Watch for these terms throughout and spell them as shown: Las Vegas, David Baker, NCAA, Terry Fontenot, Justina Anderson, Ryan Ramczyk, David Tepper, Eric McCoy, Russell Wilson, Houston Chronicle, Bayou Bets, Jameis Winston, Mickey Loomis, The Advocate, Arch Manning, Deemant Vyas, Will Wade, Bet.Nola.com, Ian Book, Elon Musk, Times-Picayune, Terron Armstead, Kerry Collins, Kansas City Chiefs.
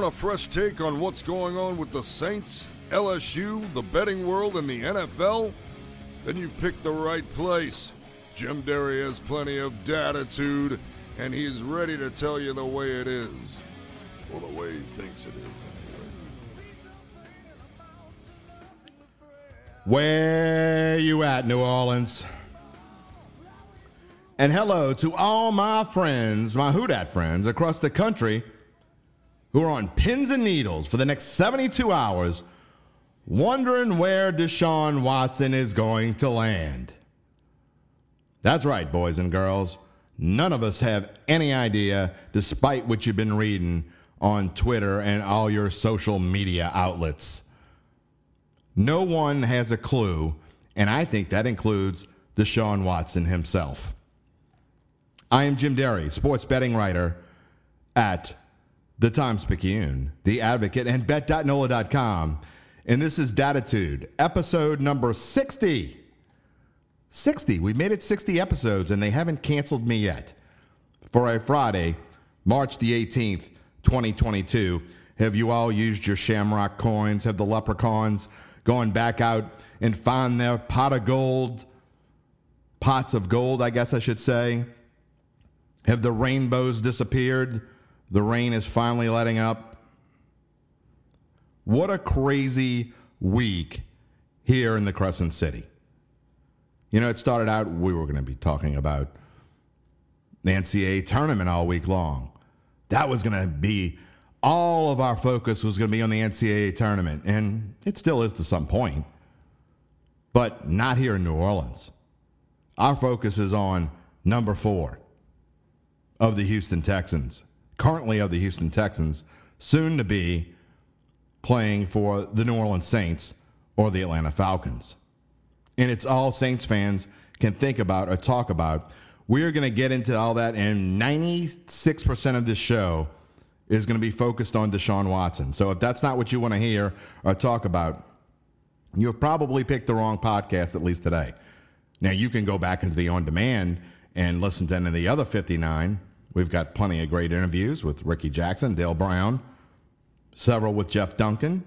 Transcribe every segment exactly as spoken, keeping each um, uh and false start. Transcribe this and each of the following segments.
Want a fresh take on what's going on with the Saints, L S U, the betting world, and the N F L? Then you've picked the right place. Jim Derry has plenty of datitude, and he's ready to tell you the way it is. Or the way he thinks it is, anyway. Where you at, New Orleans? And hello to all my friends, my Houdat friends across the country, who are on pins and needles for the next seventy-two hours, wondering where Deshaun Watson is going to land. That's right, boys and girls. None of us have any idea, despite what you've been reading on Twitter and all your social media outlets. No one has a clue, and I think that includes Deshaun Watson himself. I am Jim Derry, sports betting writer at The Times-Picayune, The Advocate, and Bet dot Nola dot com. And this is Datitude, episode number sixty. sixty. We've made it sixty episodes, and they haven't canceled me yet. For a Friday, March the eighteenth, twenty twenty-two. Have you all used your shamrock coins? Have the leprechauns gone back out and found their pot of gold? Pots of gold, I guess I should say. Have the rainbows disappeared? The rain is finally letting up. What a crazy week here in the Crescent City. You know, it started out, we were going to be talking about the N C double A tournament all week long. That was going to be, all of our focus was going to be on the N C double A tournament. And it still is to some point. But not here in New Orleans. Our focus is on number four of the Houston Texans. Currently of the Houston Texans, soon to be playing for the New Orleans Saints or the Atlanta Falcons. And it's all Saints fans can think about or talk about. We're going to get into all that, and ninety-six percent of this show is going to be focused on Deshaun Watson. So if that's not what you want to hear or talk about, you'll probably pick the wrong podcast, at least today. Now, you can go back into the on-demand and listen to any of the other fifty-nine. We've got plenty of great interviews with Ricky Jackson, Dale Brown, several with Jeff Duncan,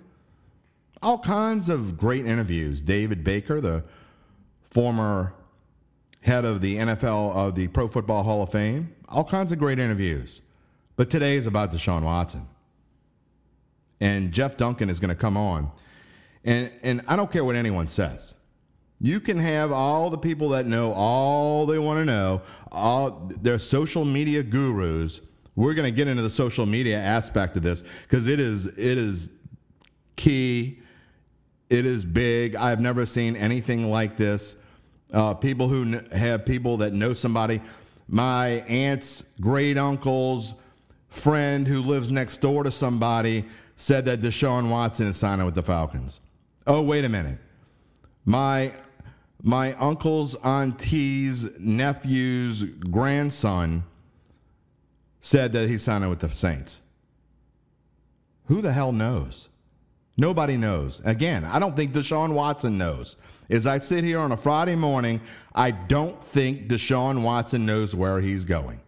all kinds of great interviews. David Baker, the former head of the N F L of the Pro Football Hall of Fame, all kinds of great interviews. But today is about Deshaun Watson. And Jeff Duncan is going to come on. And, and I don't care what anyone says. You can have all the people that know all they want to know, all their social media gurus. We're going to get into the social media aspect of this because it is it is key. It is big. I've never seen anything like this. Uh, people who kn- have people that know somebody. My aunt's great uncle's friend who lives next door to somebody said that Deshaun Watson is signing with the Falcons. Oh, wait a minute. My... My uncle's auntie's nephew's grandson said that he's signing with the Saints. Who the hell knows? Nobody knows. Again, I don't think Deshaun Watson knows. As I sit here on a Friday morning, I don't think Deshaun Watson knows where he's going.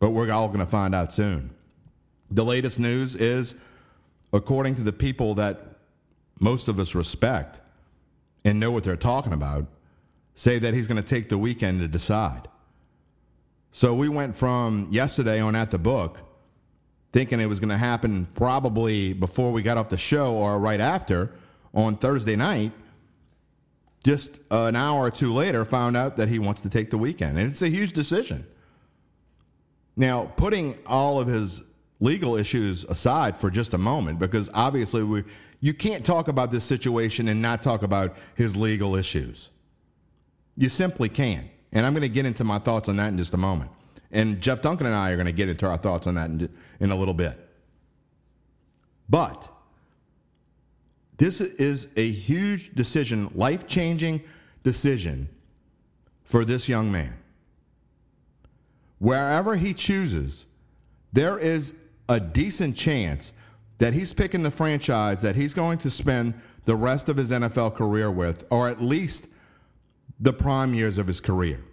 But we're all going to find out soon. The latest news is, according to the people that most of us respect and know what they're talking about, say that he's going to take the weekend to decide. So we went from yesterday on At the Book, thinking it was going to happen probably before we got off the show or right after on Thursday night, just an hour or two later found out that he wants to take the weekend. And it's a huge decision. Now, putting all of his legal issues aside for just a moment, because obviously we you can't talk about this situation and not talk about his legal issues. You simply can't. And I'm going to get into my thoughts on that in just a moment. And Jeff Duncan and I are going to get into our thoughts on that in, in a little bit. But this is a huge decision, life-changing decision for this young man. Wherever he chooses, there is a decent chance that he's picking the franchise that he's going to spend the rest of his N F L career with, or at least the prime years of his career.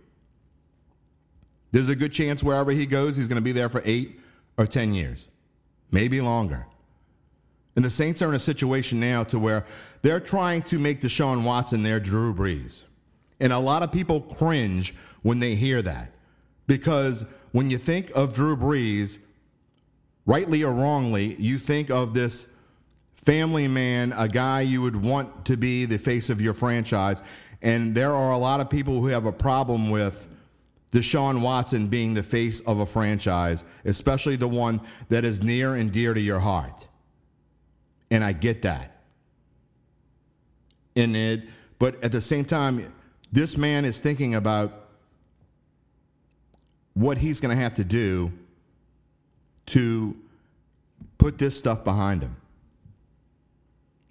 There's a good chance wherever he goes, he's going to be there for eight or ten years. maybe longer. And the Saints are in a situation now to where they're trying to make Deshaun Watson their Drew Brees. And a lot of people cringe when they hear that, because when you think of Drew Brees, rightly or wrongly, you think of this family man, a guy you would want to be the face of your franchise. And there are a lot of people who have a problem with Deshaun Watson being the face of a franchise, especially the one that is near and dear to your heart. And I get that. And it, but at the same time, this man is thinking about what he's going to have to do to put this stuff behind him.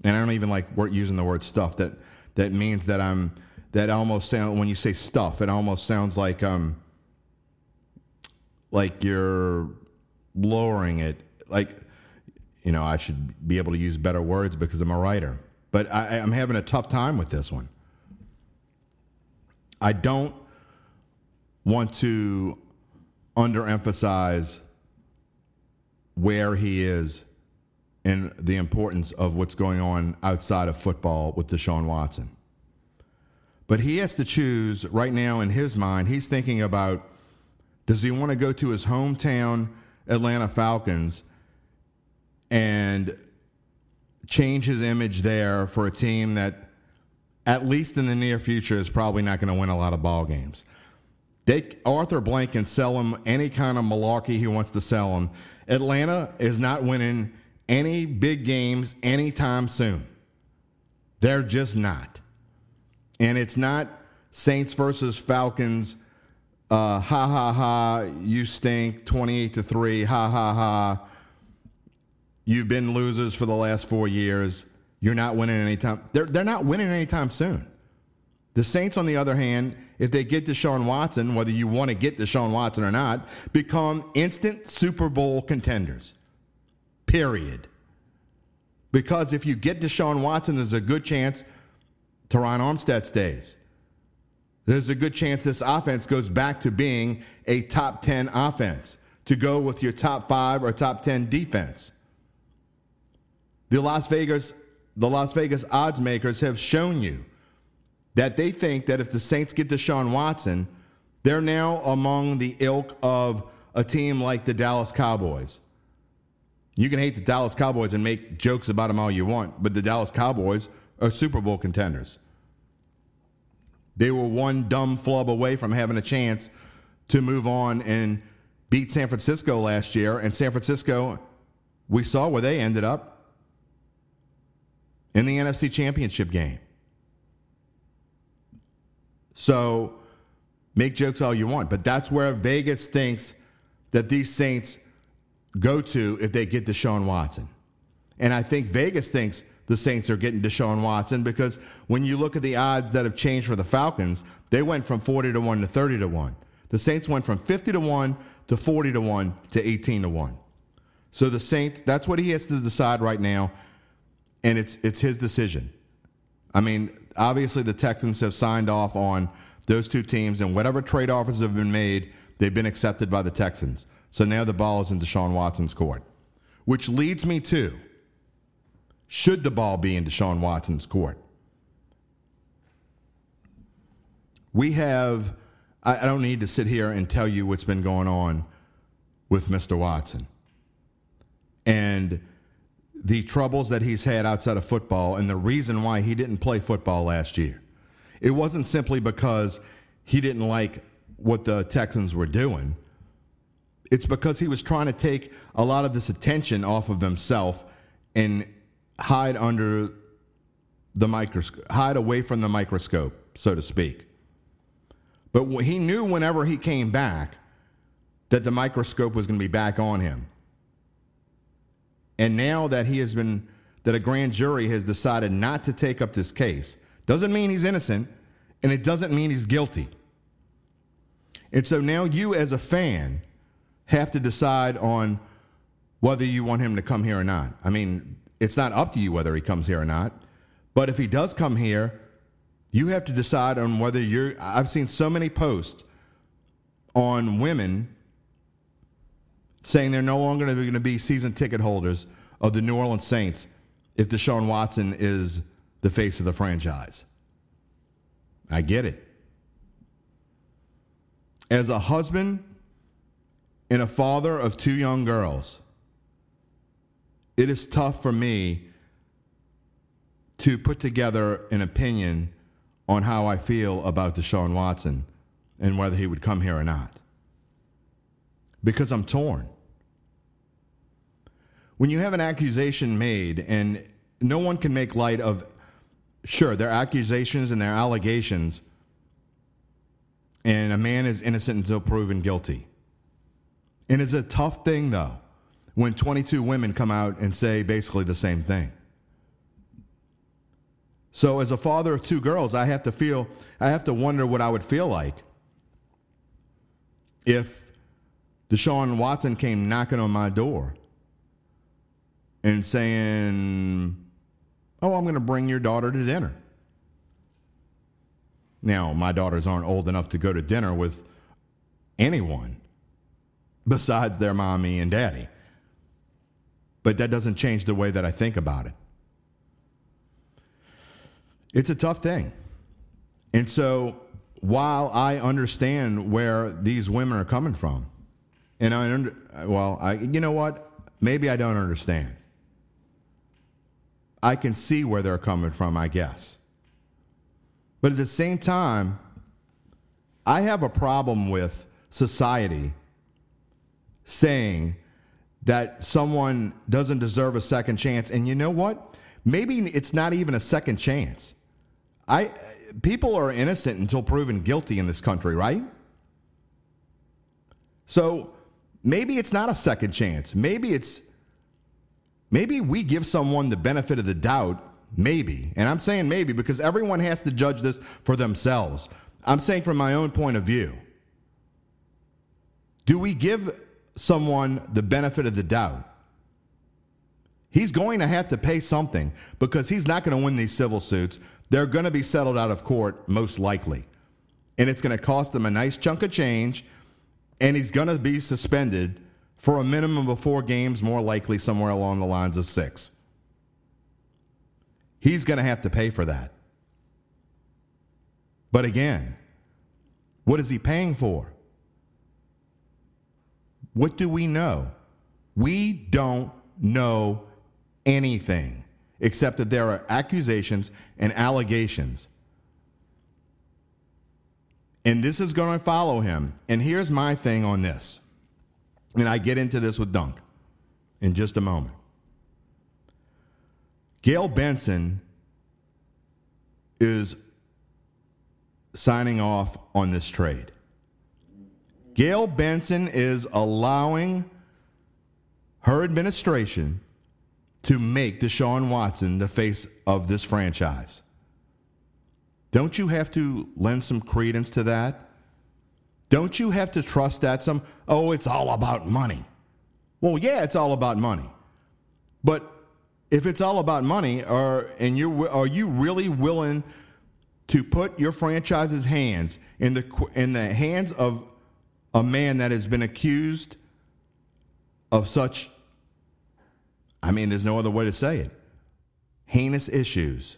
And I don't even like using the word stuff. That that means that I'm that almost sound when you say stuff, it almost sounds like um like you're lowering it. Like, you know, I should be able to use better words because I'm a writer. But I, I'm having a tough time with this one. I don't want to underemphasize where he is and the importance of what's going on outside of football with Deshaun Watson. But he has to choose right now in his mind. He's thinking about, does he want to go to his hometown Atlanta Falcons and change his image there for a team that, at least in the near future, is probably not going to win a lot of ball games? They, Arthur Blank can sell him any kind of malarkey he wants to sell him. Atlanta is not winning any big games anytime soon. They're just not. And it's not Saints versus Falcons, uh, ha, ha, ha, you stink, twenty-eight to three, ha, ha, ha. You've been losers for the last four years. You're not winning anytime. They're, they're not winning anytime soon. The Saints, on the other hand, if they get Deshaun Watson, whether you want to get Deshaun Watson or not, become instant Super Bowl contenders, period. Because if you get Deshaun Watson, there's a good chance Terron Armstead stays. There's a good chance this offense goes back to being a top ten offense to go with your top five or top ten defense. The Las Vegas, the Las Vegas odds makers have shown you that they think that if the Saints get Deshaun Watson, they're now among the ilk of a team like the Dallas Cowboys. You can hate the Dallas Cowboys and make jokes about them all you want, but the Dallas Cowboys are Super Bowl contenders. They were one dumb flub away from having a chance to move on and beat San Francisco last year, and San Francisco, we saw where they ended up in the N F C Championship game. So make jokes all you want, but that's where Vegas thinks that these Saints go to if they get Deshaun Watson. And I think Vegas thinks the Saints are getting Deshaun Watson, because when you look at the odds that have changed for the Falcons, they went from forty to one to thirty to one. The Saints went from fifty to one to forty to one to eighteen to one. So the Saints, that's what he has to decide right now, and it's it's his decision. I mean, obviously the Texans have signed off on those two teams, and whatever trade offers have been made, they've been accepted by the Texans. So now the ball is in Deshaun Watson's court, which leads me to, should the ball be in Deshaun Watson's court? We have, I, I don't need to sit here and tell you what's been going on with Mister Watson and the troubles that he's had outside of football and the reason why he didn't play football last year. It wasn't simply because he didn't like what the Texans were doing. It's because he was trying to take a lot of this attention off of himself and hide under the microscope, hide away from the microscope, so to speak. But he knew whenever he came back that the microscope was going to be back on him. And now that he has been, that a grand jury has decided not to take up this case, doesn't mean he's innocent, and it doesn't mean he's guilty. And so now you as a fan have to decide on whether you want him to come here or not. I mean, it's not up to you whether he comes here or not, but if he does come here, you have to decide on whether you're, I've seen so many posts on women saying they're no longer going to be season ticket holders of the New Orleans Saints if Deshaun Watson is the face of the franchise. I get it. As a husband and a father of two young girls, it is tough for me to put together an opinion on how I feel about Deshaun Watson and whether he would come here or not, because I'm torn. When you have an accusation made, and no one can make light of, sure, their accusations and their allegations, and a man is innocent until proven guilty. And it's a tough thing, though, when twenty-two women come out and say basically the same thing. So as a father of two girls, I have to feel, I have to wonder what I would feel like if Deshaun Watson came knocking on my door and saying, oh, I'm going to bring your daughter to dinner. Now, my daughters aren't old enough to go to dinner with anyone besides their mommy and daddy. But that doesn't change the way that I think about it. It's a tough thing. And so while I understand where these women are coming from, and I, under, well, I, you know what? Maybe I don't understand. I can see where they're coming from, I guess. But at the same time, I have a problem with society saying that someone doesn't deserve a second chance. And you know what? Maybe it's not even a second chance. I people are innocent until proven guilty in this country, right? So maybe it's not a second chance. Maybe it's maybe we give someone the benefit of the doubt, maybe. And I'm saying maybe because everyone has to judge this for themselves. I'm saying from my own point of view. Do we give someone the benefit of the doubt? He's going to have to pay something because he's not going to win these civil suits. They're going to be settled out of court, most likely. And it's going to cost him a nice chunk of change, and he's going to be suspended for a minimum of four games, more likely somewhere along the lines of six. He's going to have to pay for that. But again, what is he paying for? What do we know? We don't know anything, except that there are accusations and allegations. And this is going to follow him. And here's my thing on this. And I get into this with Dunk in just a moment. Gail Benson is signing off on this trade. Gail Benson is allowing her administration to make Deshaun Watson the face of this franchise. Don't you have to lend some credence to that? Don't you have to trust that some, oh, it's all about money? Well, yeah, it's all about money. But if it's all about money, are, and you're, are you really willing to put your franchise's hands in the, in the hands of a man that has been accused of such, I mean, there's no other way to say it, heinous issues?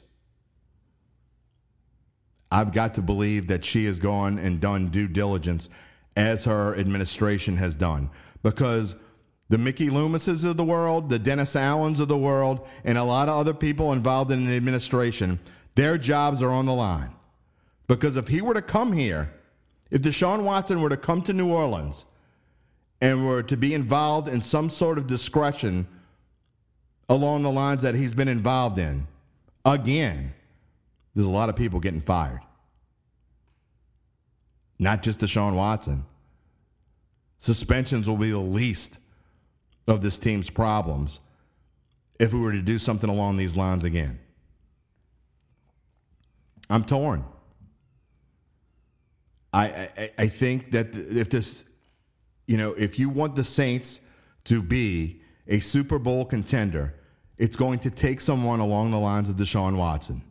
I've got to believe that she has gone and done due diligence as her administration has done, because the Mickey Loomises of the world, the Dennis Allens of the world, and a lot of other people involved in the administration, their jobs are on the line. Because if he were to come here, if Deshaun Watson were to come to New Orleans and were to be involved in some sort of discretion along the lines that he's been involved in, again, there's a lot of people getting fired. Not just Deshaun Watson. Suspensions will be the least of this team's problems if we were to do something along these lines again. I'm torn. I I, I think that if this, you know, if you want the Saints to be a Super Bowl contender, it's going to take someone along the lines of Deshaun Watson.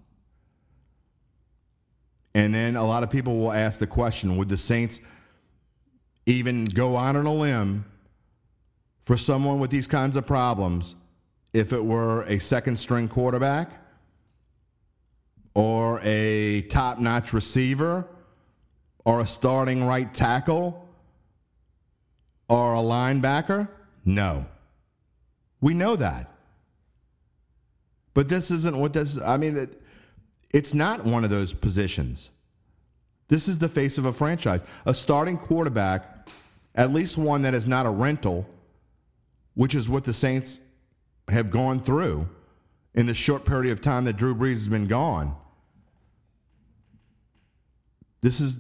And then a lot of people will ask the question, would the Saints even go out on a limb for someone with these kinds of problems, if it were a second-string quarterback or a top-notch receiver or a starting right tackle or a linebacker? No. We know that. But this isn't what this – I mean, it, it's not one of those positions. This is the face of a franchise. A starting quarterback, at least one that is not a rental, which is what the Saints have gone through in the short period of time that Drew Brees has been gone. This is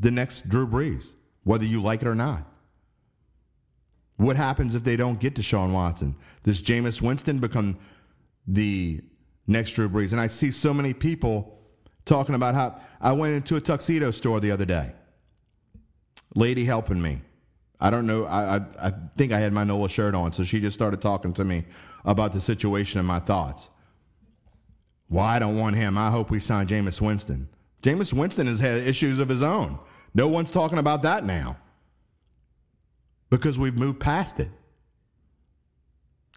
the next Drew Brees, whether you like it or not. What happens if they don't get Deshaun Watson? Does Jameis Winston become the next Drew Brees? And I see so many people talking about how I went into a tuxedo store the other day. Lady helping me. I don't know. I, I, I think I had my N O L A shirt on, so she just started talking to me about the situation and my thoughts. Well, I don't want him. I hope we sign Jameis Winston. Jameis Winston has had issues of his own. No one's talking about that now because we've moved past it.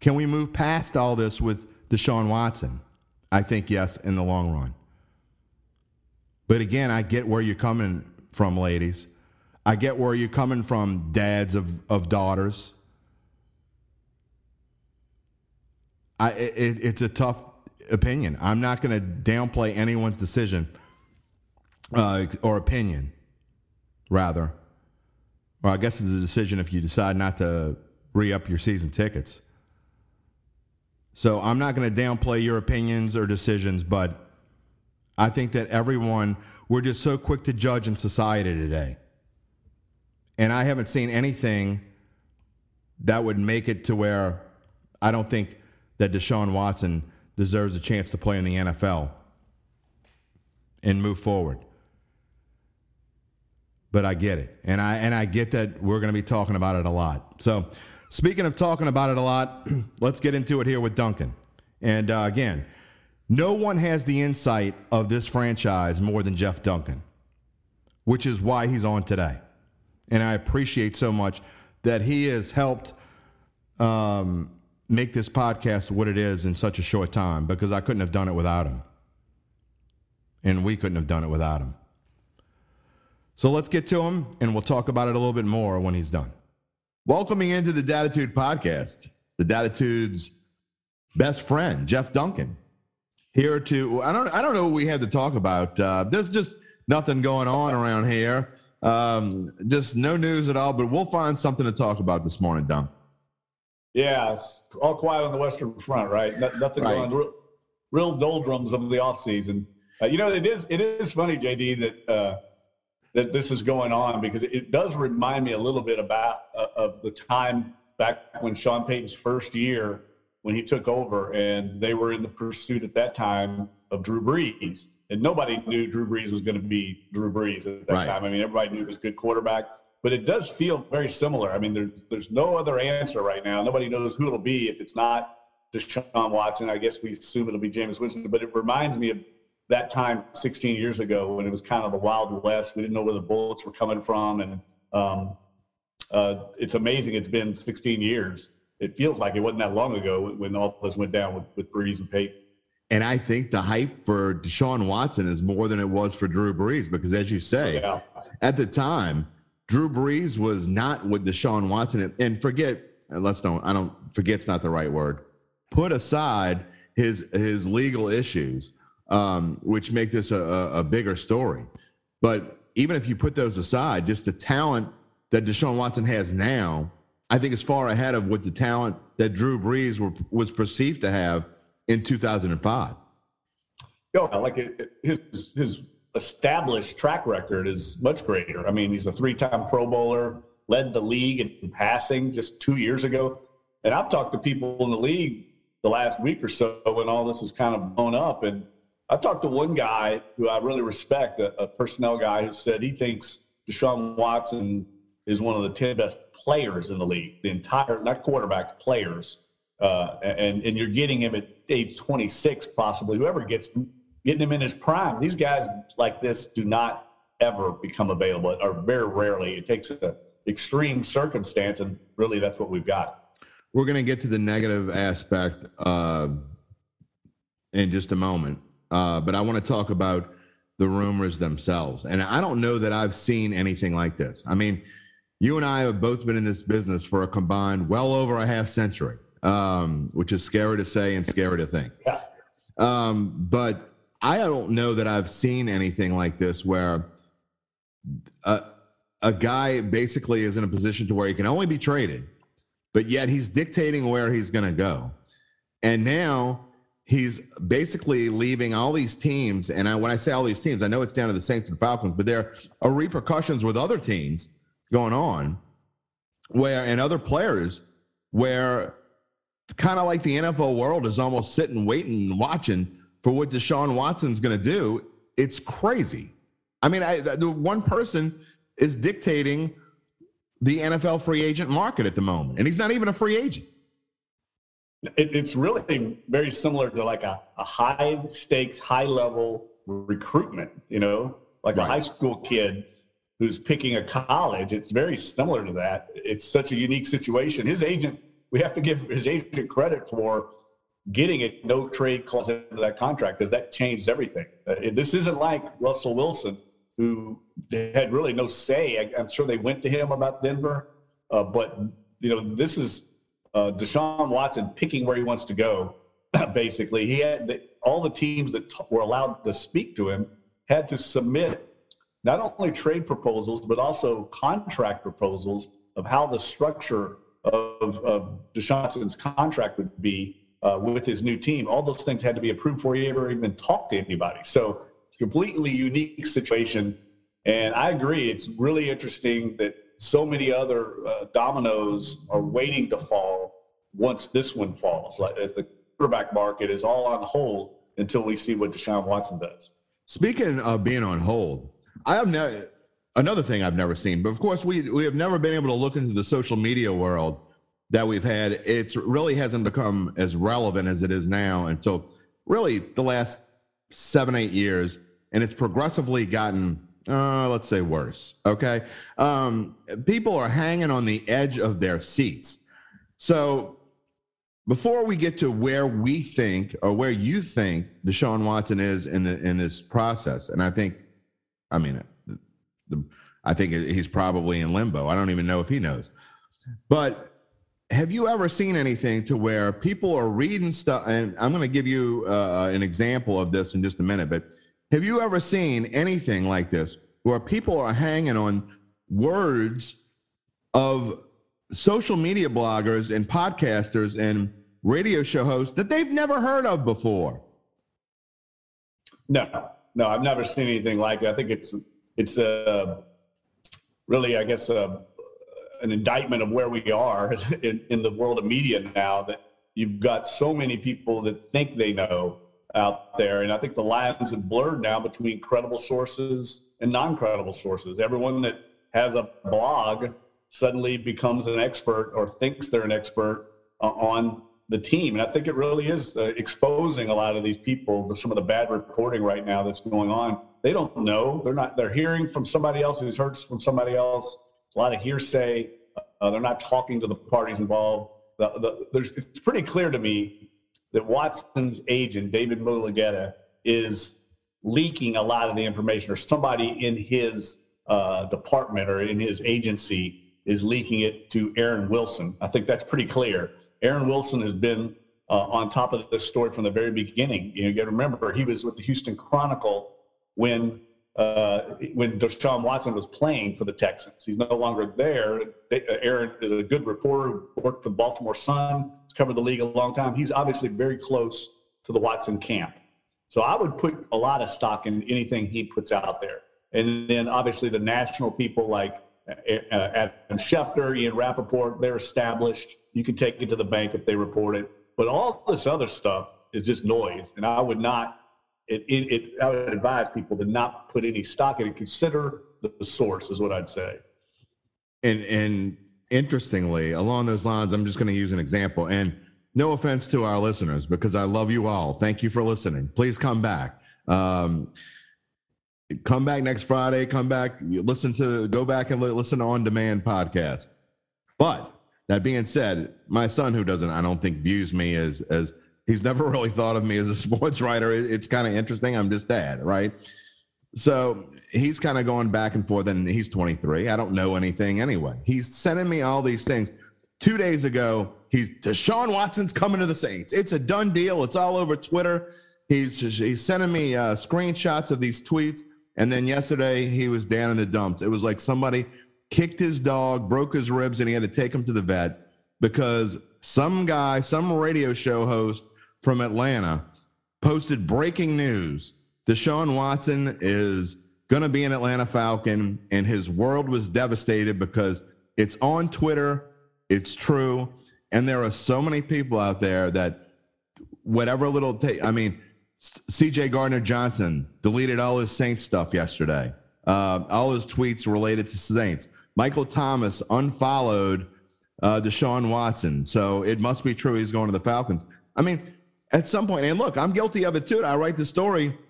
Can we move past all this with Deshaun Watson? I think yes in the long run. But again, I get where you're coming from, ladies. I get where you're coming from, dads of, of daughters. I it, it's a tough opinion. I'm not going to downplay anyone's decision uh, or opinion, rather. Or I guess it's a decision if you decide not to re-up your season tickets. So I'm not going to downplay your opinions or decisions, but I think that everyone, we're just so quick to judge in society today. And I haven't seen anything that would make it to where I don't think that Deshaun Watson deserves a chance to play in the N F L and move forward. But I get it. And I and I get that we're going to be talking about it a lot. So speaking of talking about it a lot, let's get into it here with Duncan. And uh, again, no one has the insight of this franchise more than Jeff Duncan, which is why he's on today. And I appreciate so much that he has helped um, make this podcast what it is in such a short time, because I couldn't have done it without him. And we couldn't have done it without him. So let's get to him, and we'll talk about it a little bit more when he's done. Welcoming into the Datitude podcast, the Datitude's best friend, Jeff Duncan. Here to, I don't, I don't know what we had to talk about. Uh, there's just nothing going on around here. Um, just no news at all, but we'll find something to talk about this morning, Dom. Yeah, all quiet on the Western Front, right? No, nothing right. Going on. Real doldrums of the offseason. Uh, you know, it is it is funny, J D, that uh, that this is going on, because it, it does remind me a little bit about uh, of the time back when Sean Payton's first year, when he took over, and they were in the pursuit at that time of Drew Brees. And nobody knew Drew Brees was going to be Drew Brees at that right. time. I mean, everybody knew he was a good quarterback. But it does feel very similar. I mean, there's, there's no other answer right now. Nobody knows who it'll be. If it's not Deshaun Watson, I guess we assume it'll be Jameis Winston. But it reminds me of that time sixteen years ago when it was kind of the Wild West. We didn't know where the bullets were coming from. And um, uh, it's amazing it's been sixteen years. It feels like it wasn't that long ago when all this went down with, with Brees and Payton. And I think the hype for Deshaun Watson is more than it was for Drew Brees, because, as you say, yeah. at the time, Drew Brees was not with Deshaun Watson. And forget, let's don't, I don't, forget's not the right word. Put aside his his legal issues, um, which make this a, a bigger story. But even if you put those aside, just the talent that Deshaun Watson has now, I think it's far ahead of what the talent that Drew Brees were, was perceived to have in two thousand five. Yeah, like it, his his established track record is much greater. I mean, he's a three-time Pro Bowler, led the league in passing just two years ago. And I've talked to people in the league the last week or so when all this is kind of blown up. And I talked to one guy who I really respect, a, a personnel guy, who said he thinks Deshaun Watson is one of the ten best players in the league, the entire, not quarterbacks, players. Uh, and, and you're getting him at age twenty-six, possibly, whoever gets him, getting him in his prime. These guys like this do not ever become available, or very rarely. It takes an extreme circumstance, and really that's what we've got. We're going to get to the negative aspect uh, in just a moment. Uh, but I want to talk about the rumors themselves. And I don't know that I've seen anything like this. I mean, you and I have both been in this business for a combined well over a half century, um, which is scary to say and scary to think. Yeah. Um, but I don't know that I've seen anything like this where a, a guy basically is in a position to where he can only be traded, but yet he's dictating where he's going to go. And now he's basically leaving all these teams. And I, when I say all these teams, I know it's down to the Saints and Falcons, but there are repercussions with other teams going on where, and other players where kind of like the N F L world is almost sitting, waiting, and watching for what Deshaun Watson's going to do. It's crazy. I mean, I, the one person is dictating the N F L free agent market at the moment, and he's not even a free agent. It, it's really very similar to like a, a high stakes, high level recruitment, you know, like right. a high school kid who's picking a college. It's very similar to that. It's such a unique situation. His agent, we have to give his agent credit for getting a no trade clause into that contract, because that changed everything. Uh, this isn't like Russell Wilson, who had really no say. I, I'm sure they went to him about Denver, uh, but you know, this is uh, Deshaun Watson picking where he wants to go. Basically, he had the, all the teams that t- were allowed to speak to him had to submit not only trade proposals but also contract proposals of how the structure of, of Deshaun Watson's contract would be uh, with his new team. All those things had to be approved before he ever even talked to anybody. So it's a completely unique situation. And I agree, it's really interesting that so many other uh, dominoes are waiting to fall once this one falls. Like the quarterback market is all on hold until we see what Deshaun Watson does. Speaking of being on hold, I have now another thing I've never seen, but of course we we have never been able to look into the social media world that we've had. It really hasn't become as relevant as it is now until really the last seven, eight years, and it's progressively gotten, uh, let's say, worse, okay? Um, people are hanging on the edge of their seats. So before we get to where we think or where you think Deshaun Watson is in the in this process, and I think, I mean, the, the, I think he's probably in limbo. I don't even know if he knows. But have you ever seen anything to where people are reading stuff? And I'm going to give you uh, an example of this in just a minute. But have you ever seen anything like this where people are hanging on words of social media bloggers and podcasters and radio show hosts that they've never heard of before? No. No, I've never seen anything like it. I think it's it's uh, really, I guess, uh, an indictment of where we are in, in the world of media now, that you've got so many people that think they know out there. And I think the lines have blurred now between credible sources and non-credible sources. Everyone that has a blog suddenly becomes an expert or thinks they're an expert uh, on the team. And I think it really is uh, exposing a lot of these people to some of the bad reporting right now that's going on. They don't know. They're not, they're hearing from somebody else who's heard from somebody else. A lot of hearsay. Uh, they're not talking to the parties involved. The, the, there's, it's pretty clear to me that Watson's agent, David Mulligetta, is leaking a lot of the information, or somebody in his uh, department or in his agency is leaking it to Aaron Wilson. I think that's pretty clear. Aaron Wilson has been uh, on top of this story from the very beginning. You know, you got to remember, he was with the Houston Chronicle when uh, when Deshaun Watson was playing for the Texans. He's no longer there. Aaron is a good reporter who worked for the Baltimore Sun. He's covered the league a long time. He's obviously very close to the Watson camp. So I would put a lot of stock in anything he puts out there. And then obviously the national people like Adam Schefter, Ian Rappaport, they're established. You can take it to the bank if they report it. But all this other stuff is just noise. And I would not, it, it, it, I would advise people to not put any stock in it. Consider the source is what I'd say. And, and interestingly, along those lines, I'm just going to use an example. And no offense to our listeners, because I love you all. Thank you for listening. Please come back. Um, Come back next Friday. Come back. Listen to, go back and listen to on demand podcast. But That being said, my son, who doesn't, I don't think views me as, as he's never really thought of me as a sports writer. It's kind of interesting. I'm just dad, right? So he's kind of going back and forth, and he's twenty-three. I don't know anything anyway. He's sending me all these things. Two days ago, he's Deshaun Watson's coming to the Saints. It's a done deal. It's all over Twitter. He's he's sending me uh, screenshots of these tweets. And then yesterday, he was down in the dumps. It was like somebody kicked his dog, broke his ribs, and he had to take him to the vet because some guy, some radio show host from Atlanta posted breaking news. Deshaun Watson is going to be an Atlanta Falcon, and his world was devastated because it's on Twitter, it's true, and there are so many people out there that whatever little ta- – I mean, C J. Gardner-Johnson deleted all his Saints stuff yesterday, uh, all his tweets related to Saints. Michael Thomas unfollowed uh, Deshaun Watson, so it must be true he's going to the Falcons. I mean, at some point – and look, I'm guilty of it too. I write the story –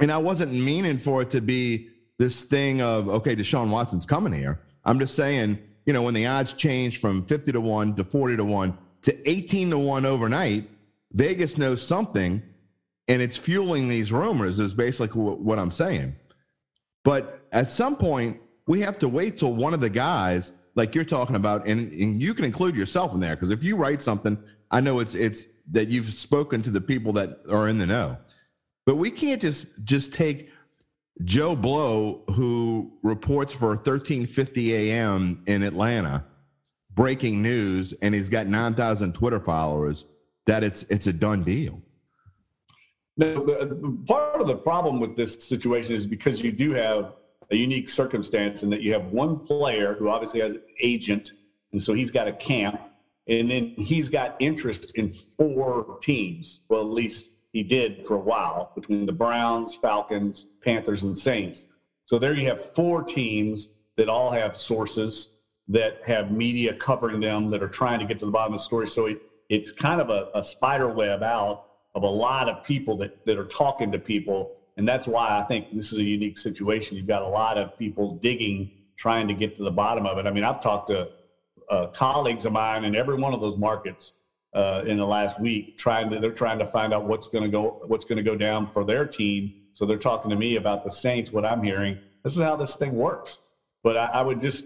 and I wasn't meaning for it to be this thing of, okay, Deshaun Watson's coming here. I'm just saying, you know, when the odds changed from fifty to one to forty to one to eighteen to one overnight, Vegas knows something, and it's fueling these rumors is basically what I'm saying. But at some point, we have to wait till one of the guys, like you're talking about, and, and you can include yourself in there, because if you write something, I know it's it's that you've spoken to the people that are in the know. But we can't just, just take Joe Blow, who reports for thirteen fifty a.m. in Atlanta, breaking news, and he's got nine thousand Twitter followers, that it's it's a done deal. No, the, part of the problem with this situation is because you do have a unique circumstance in that you have one player who obviously has an agent, and so he's got a camp, and then he's got interest in four teams, well, at least he did for a while, between the Browns, Falcons, Panthers, and Saints. So there you have four teams that all have sources that have media covering them that are trying to get to the bottom of the story. So it, it's kind of a, a spider web out of a lot of people that, that are talking to people. And that's why I think this is a unique situation. You've got a lot of people digging, trying to get to the bottom of it. I mean, I've talked to uh, colleagues of mine in every one of those markets Uh, in the last week, trying to they're trying to find out what's going to go what's going to go down for their team. So they're talking to me about the Saints. What I'm hearing, this is how this thing works. But I, I would just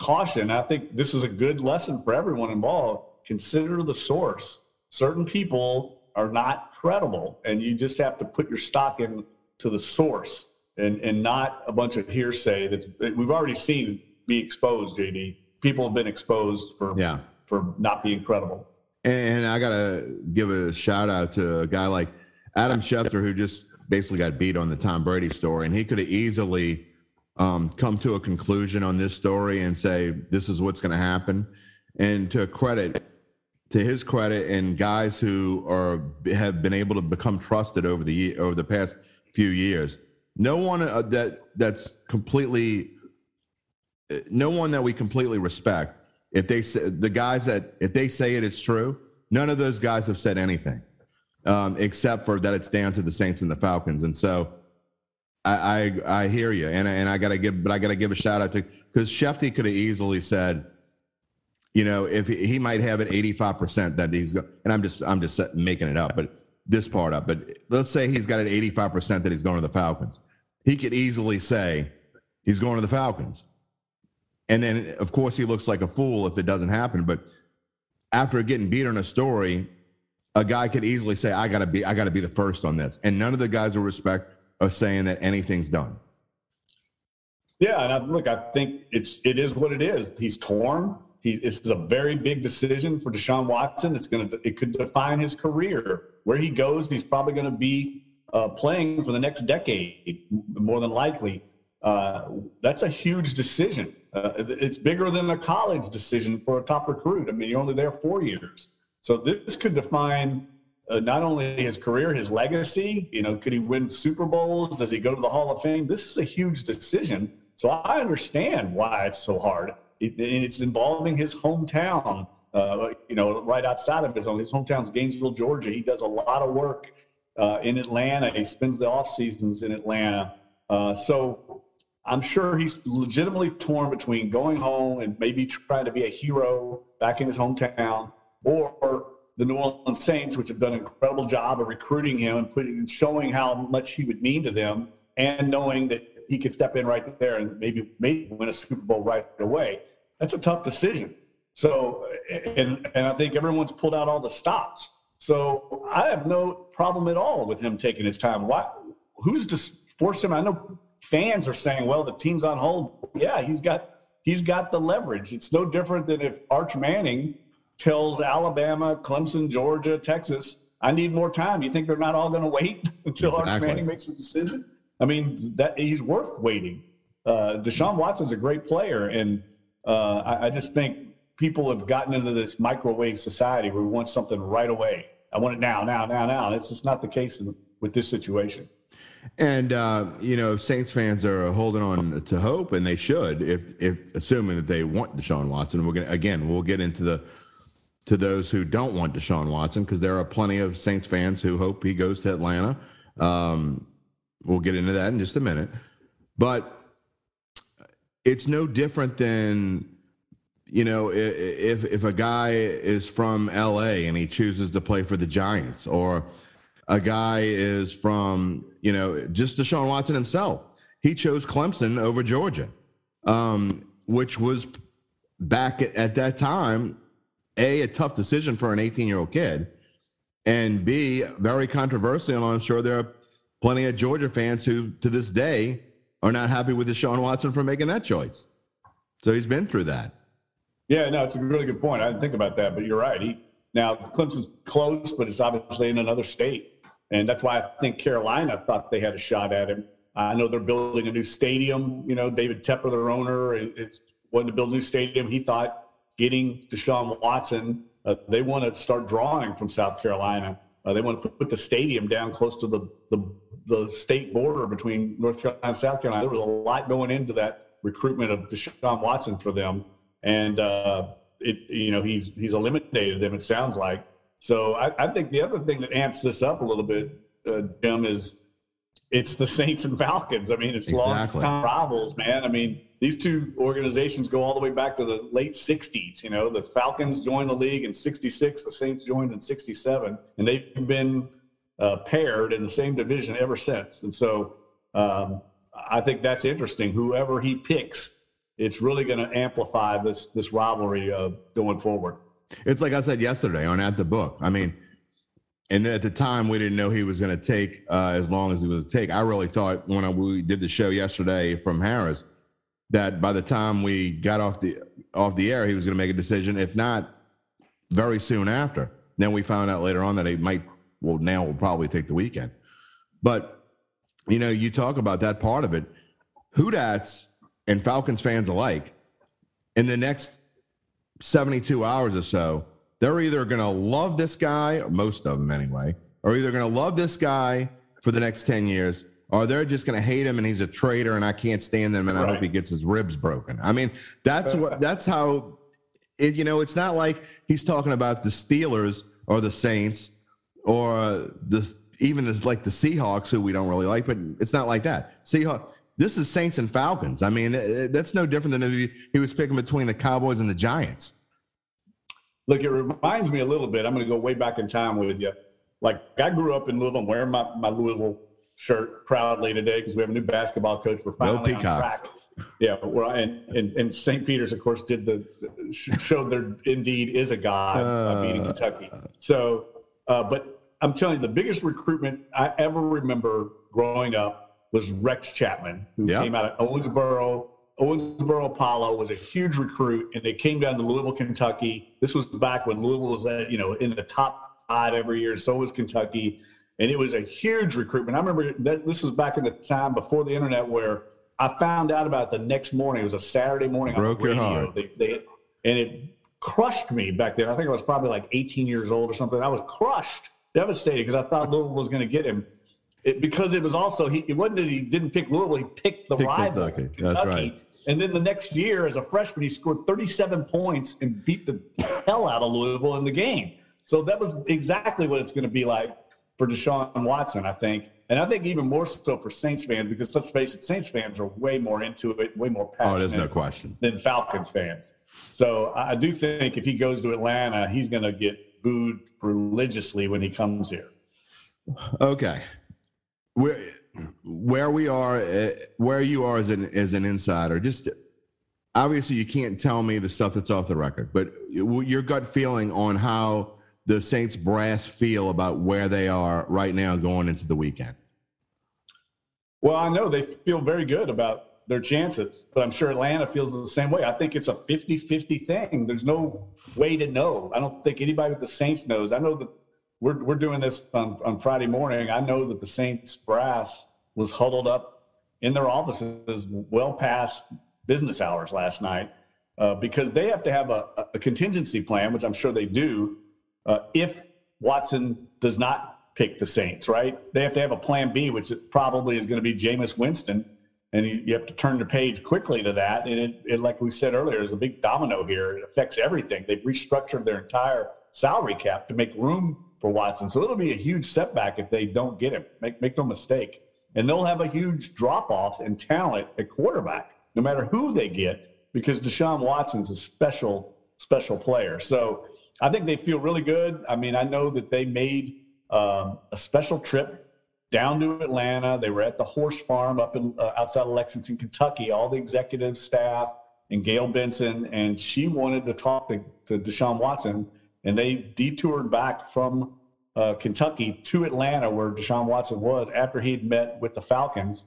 caution. I think this is a good lesson for everyone involved. Consider the source. Certain people are not credible, and you just have to put your stock in to the source and and not a bunch of hearsay that's we've already seen be exposed. J D, people have been exposed for yeah. for not being credible. And I got to give a shout out to a guy like Adam Schefter, who just basically got beat on the Tom Brady story. And he could have easily um, come to a conclusion on this story and say, this is what's going to happen. And to credit, to his credit, and guys who are have been able to become trusted over the over the past few years, no one that that's completely, no one that we completely respect. If they say the guys that if they say it, it's true. None of those guys have said anything, um, except for that it's down to the Saints and the Falcons. And so, I I, I hear you, and and I gotta give, but I gotta give a shout out to because Shefty could have easily said, you know, if he, he might have it eighty-five percent that he's go, and I'm just I'm just making it up, but this part up. But let's say he's got it eighty-five percent that he's going to the Falcons. He could easily say he's going to the Falcons. And then, of course, he looks like a fool if it doesn't happen. But after getting beat on a story, a guy could easily say, I got to be I got to be the first on this. And none of the guys who respect are saying that anything's done. Yeah, and I, look, I think it's it is what it is. He's torn. He, this is a very big decision for Deshaun Watson. It's gonna It could define his career. Where he goes, he's probably going to be uh, playing for the next decade, more than likely. Uh, that's a huge decision. Uh, it's bigger than a college decision for a top recruit. I mean, you're only there four years. So this could define uh, not only his career, his legacy. You know, could he win Super Bowls? Does he go to the Hall of Fame? This is a huge decision. So I understand why it's so hard. It, it's involving his hometown, uh, you know, right outside of his own. His hometown's Gainesville, Georgia. He does a lot of work uh, in Atlanta. He spends the off seasons in Atlanta. Uh, so I'm sure he's legitimately torn between going home and maybe trying to be a hero back in his hometown, or the New Orleans Saints, which have done an incredible job of recruiting him and putting and showing how much he would mean to them, and knowing that he could step in right there and maybe maybe win a Super Bowl right away. That's a tough decision. So, and and I think everyone's pulled out all the stops. So I have no problem at all with him taking his time. Why? Who's to force him? I know fans are saying, well, the team's on hold. Yeah, he's got he's got the leverage. It's no different than if Arch Manning tells Alabama, Clemson, Georgia, Texas, I need more time. You think they're not all going to wait until exactly. Arch Manning makes a decision? I mean, that he's worth waiting. Uh, Deshaun Watson's a great player, and uh, I, I just think people have gotten into this microwave society where we want something right away. I want it now, now, now, now. It's just not the case in, with this situation. And, uh, you know, Saints fans are holding on to hope, and they should, if, if assuming that they want Deshaun Watson. We're gonna, again, we'll get into the to those who don't want Deshaun Watson, because there are plenty of Saints fans who hope he goes to Atlanta. Um, we'll get into that in just a minute. But it's no different than, you know, if if a guy is from L A and he chooses to play for the Giants, or a guy is from, you know, just Deshaun Watson himself. He chose Clemson over Georgia, um, which was back at, at that time, A, a tough decision for an eighteen-year-old kid, and B, very controversial. And I'm sure there are plenty of Georgia fans who, to this day, are not happy with Deshaun Watson for making that choice. So he's been through that. Yeah, no, it's a really good point. I didn't think about that, but you're right. He, now, Clemson's close, but it's obviously in another state. And that's why I think Carolina thought they had a shot at him. I know they're building a new stadium. You know, David Tepper, their owner, it's wanting to build a new stadium. He thought getting Deshaun Watson, uh, they want to start drawing from South Carolina. Uh, they want to put the stadium down close to the, the the state border between North Carolina and South Carolina. There was a lot going into that recruitment of Deshaun Watson for them. And, uh, it you know, he's he's eliminated them, it sounds like. So I, I think the other thing that amps this up a little bit, uh, Jim, is it's the Saints and Falcons. I mean, it's exactly. long-time rivals, man. I mean, these two organizations go all the way back to the late sixties. You know, the Falcons joined the league in sixty-six. The Saints joined in sixty-seven. And they've been uh, paired in the same division ever since. And so um, I think that's interesting. Whoever he picks, it's really going to amplify this this rivalry uh, going forward. It's like I said yesterday on At the Book. I mean, and at the time we didn't know he was going to take uh, as long as he was to take. I really thought when I, we did the show yesterday from Harris that by the time we got off the off the air, he was going to make a decision. If not, very soon after. Then we found out later on that he might. Well, now we'll probably take the weekend. But you know, you talk about that part of it. Who that's. And Falcons fans alike, in the next seventy-two hours or so, they're either going to love this guy, or most of them anyway, are either going to love this guy for the next ten years, or they're just going to hate him and he's a traitor and I can't stand him and right. I hope he gets his ribs broken. I mean, that's what that's how, it, you know, it's not like he's talking about the Steelers or the Saints or the even the, like the Seahawks, who we don't really like, but it's not like that. Seahawks. This is Saints and Falcons. I mean, that's no different than if he was picking between the Cowboys and the Giants. Look, it reminds me a little bit. I'm going to go way back in time with you. Like, I grew up in Louisville. I'm wearing my, my Louisville shirt proudly today because we have a new basketball coach. We're finally on track. Yeah, we're, and, and, and Saint Peter's, of course, did the showed there indeed is a god uh, by beating Kentucky. So, uh, but I'm telling you, the biggest recruitment I ever remember growing up was Rex Chapman, who yep. came out of Owensboro. Owensboro Apollo was a huge recruit, and they came down to Louisville, Kentucky. This was back when Louisville was, at, you know, in the top five every year. So was Kentucky, and it was a huge recruitment. I remember that this was back in the time before the internet, where I found out about it the next morning. It was a Saturday morning. Broke on the radio. Your heart. They, they, and it crushed me back then. I think I was probably like eighteen years old or something. I was crushed, devastated, because I thought Louisville was going to get him. It, because it was also he it wasn't that he didn't pick Louisville, he picked the pick rival, Kentucky. Kentucky. That's right. And then the next year, as a freshman, he scored thirty-seven points and beat the hell out of Louisville in the game. So that was exactly what it's going to be like for Deshaun Watson, I think. And I think even more so for Saints fans, because let's face it, Saints fans are way more into it, way more passionate. Oh, there's no question. Than Falcons fans. So I do think if he goes to Atlanta, he's going to get booed religiously when he comes here. Okay. Where, where we are, where you are as an, as an insider, just obviously you can't tell me the stuff that's off the record, but your gut feeling on how the Saints brass feel about where they are right now going into the weekend. Well, I know they feel very good about their chances, but I'm sure Atlanta feels the same way. I think it's a fifty-fifty thing. There's no way to know. I don't think anybody with the Saints knows. I know that we're we're doing this on, on Friday morning. I know that the Saints brass was huddled up in their offices well past business hours last night uh, because they have to have a, a contingency plan, which I'm sure they do, Uh, if Watson does not pick the Saints, right? They have to have a plan B, which probably is going to be Jameis Winston. And you, you have to turn the page quickly to that. And it, it, like we said earlier, is a big domino here. It affects everything. They've restructured their entire salary cap to make room for Watson. So it'll be a huge setback if they don't get him. Make, make no mistake. And they'll have a huge drop-off in talent at quarterback, no matter who they get, because Deshaun Watson's a special, special player. So I think they feel really good. I mean, I know that they made um, a special trip down to Atlanta. They were at the horse farm up in uh, outside of Lexington, Kentucky, all the executive staff and Gail Benson, and she wanted to talk to, to Deshaun Watson, and they detoured back from uh, Kentucky to Atlanta where Deshaun Watson was after he had met with the Falcons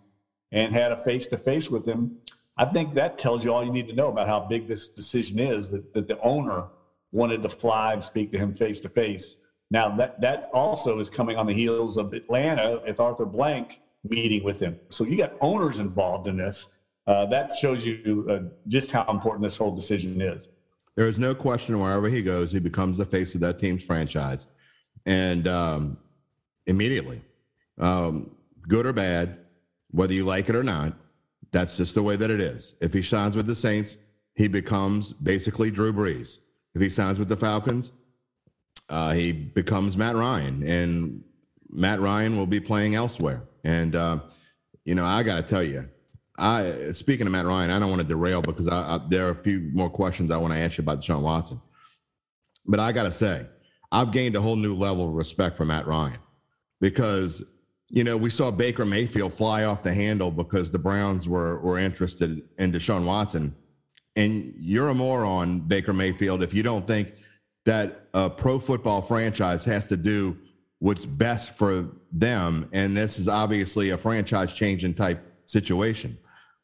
and had a face-to-face with him. I think that tells you all you need to know about how big this decision is, that, that the owner wanted to fly and speak to him face-to-face. Now, that that also is coming on the heels of Atlanta with Arthur Blank meeting with him. So you got owners involved in this. Uh, that shows you uh, just how important this whole decision is. There is no question wherever he goes, he becomes the face of that team's franchise. And um, immediately, um, good or bad, whether you like it or not, that's just the way that it is. If he signs with the Saints, he becomes basically Drew Brees. If he signs with the Falcons, uh, he becomes Matt Ryan, and Matt Ryan will be playing elsewhere. And, uh, you know, I got to tell you, I speaking of Matt Ryan, I don't want to derail because I, I, there are a few more questions I want to ask you about Deshaun Watson. But I got to say, I've gained a whole new level of respect for Matt Ryan because, you know, we saw Baker Mayfield fly off the handle because the Browns were were interested in Deshaun Watson. And you're a moron, Baker Mayfield, if you don't think that a pro football franchise has to do what's best for them. And this is obviously a franchise changing type situation.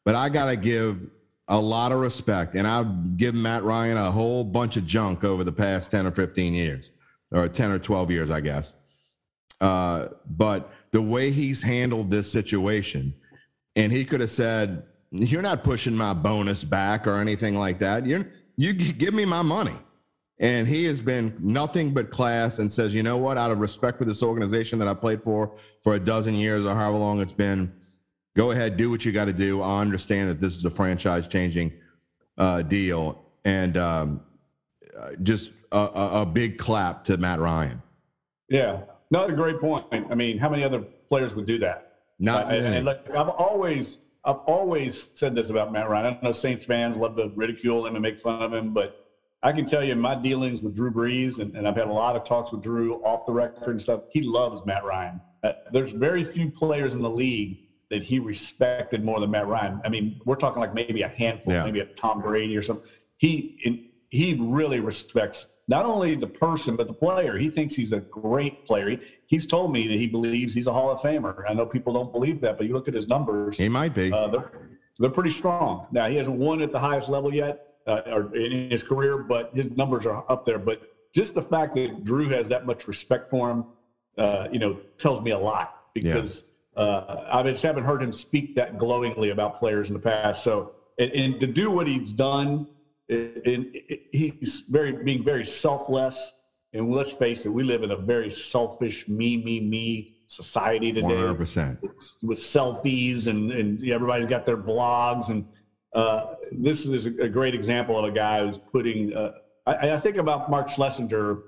But I got to give a lot of respect. And I've given Matt Ryan a whole bunch of junk over the past ten or fifteen years, or ten or twelve years, I guess. Uh, but the way he's handled this situation, and he could have said, "You're not pushing my bonus back or anything like that. You're, you give me my money." And he has been nothing but class and says, "You know what, out of respect for this organization that I played for for a dozen years or however long it's been, go ahead, do what you got to do. I understand that this is a franchise-changing uh, deal." And um, just a, a, a big clap to Matt Ryan. Yeah, another great point. I mean, how many other players would do that? Not uh, and, and look, I've always – I've always said this about Matt Ryan. I know Saints fans love to ridicule him and make fun of him, but I can tell you my dealings with Drew Brees, and, and I've had a lot of talks with Drew off the record and stuff, he loves Matt Ryan. Uh, there's very few players in the league that he respected more than Matt Ryan. I mean, we're talking like maybe a handful, yeah. maybe a Tom Brady or something. He and he really respects not only the person but the player. He thinks he's a great player. He, he's told me that he believes he's a Hall of Famer. I know people don't believe that, but you look at his numbers. He might be. Uh, they're, they're pretty strong. Now, he hasn't won at the highest level yet uh, or in his career, but his numbers are up there. But just the fact that Drew has that much respect for him, uh, you know, tells me a lot because yeah. uh, I just haven't heard him speak that glowingly about players in the past. So, and, and to do what he's done, and he's very being very selfless. And let's face it, we live in a very selfish, me, me, me society today. one hundred percent. With, with selfies and, and everybody's got their blogs. And uh, this is a great example of a guy who's putting uh, – I, I think about Mark Schlesinger,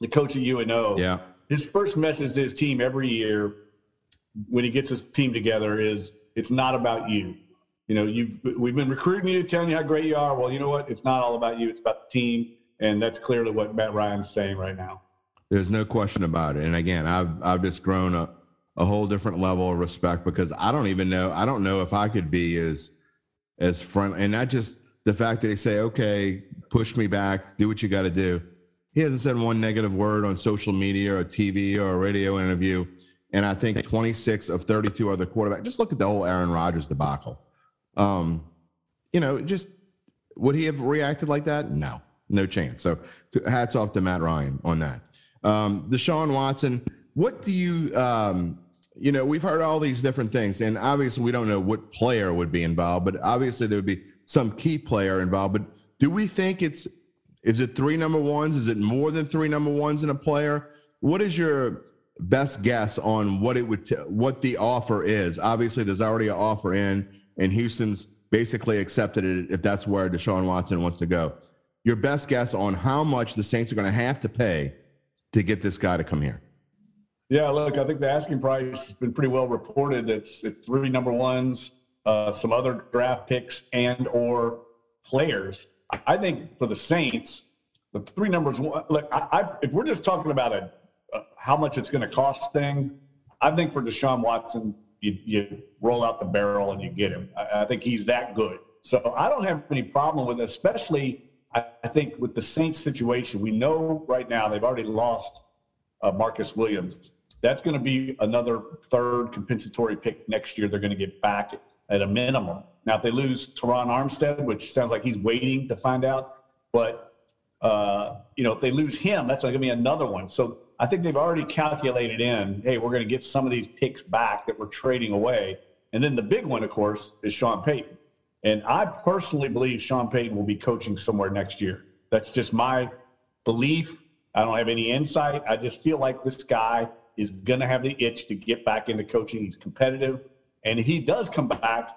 the coach at U N O. Yeah. His first message to his team every year when he gets his team together is it's not about you. You know, you we've been recruiting you, telling you how great you are. Well, you know what? It's not all about you. It's about the team. And that's clearly what Matt Ryan's saying right now. There's no question about it. And again, I've I've just grown a, a whole different level of respect because I don't even know. I don't know if I could be as as front. And not just the fact that they say, okay, push me back, do what you got to do. He hasn't said one negative word on social media or a T V or a radio interview. And I think twenty-six of thirty-two other quarterbacks. Just look at the whole Aaron Rodgers debacle. Um, you know, just would he have reacted like that? No, no chance. So hats off to Matt Ryan on that. Um, Deshaun Watson, what do you, um, you know, we've heard all these different things and obviously we don't know what player would be involved, but obviously there would be some key player involved, but do we think it's, is it three number ones? Is it more than three number ones in a player? What is your best guess on what it would, t- what the offer is? Obviously there's already an offer in, and Houston's basically accepted it if that's where Deshaun Watson wants to go. Your best guess on how much the Saints are going to have to pay to get this guy to come here? Yeah, look, I think the asking price has been pretty well reported. It's, it's three number ones, uh, some other draft picks and or players. I think for the Saints, the three numbers, look, I, I, if we're just talking about a, a how much it's going to cost thing, I think for Deshaun Watson, You, you roll out the barrel and you get him. I, I think he's that good. So I don't have any problem with it, especially I, I think with the Saints situation. We know right now they've already lost uh, Marcus Williams. That's going to be another third compensatory pick next year they're going to get back at a minimum. Now, if they lose Terron Armstead, which sounds like he's waiting to find out, but, uh, you know, if they lose him, that's going to be another one. So I think they've already calculated in, hey, we're going to get some of these picks back that we're trading away. And then the big one, of course, is Sean Payton. And I personally believe Sean Payton will be coaching somewhere next year. That's just my belief. I don't have any insight. I just feel like this guy is going to have the itch to get back into coaching. He's competitive. And if he does come back,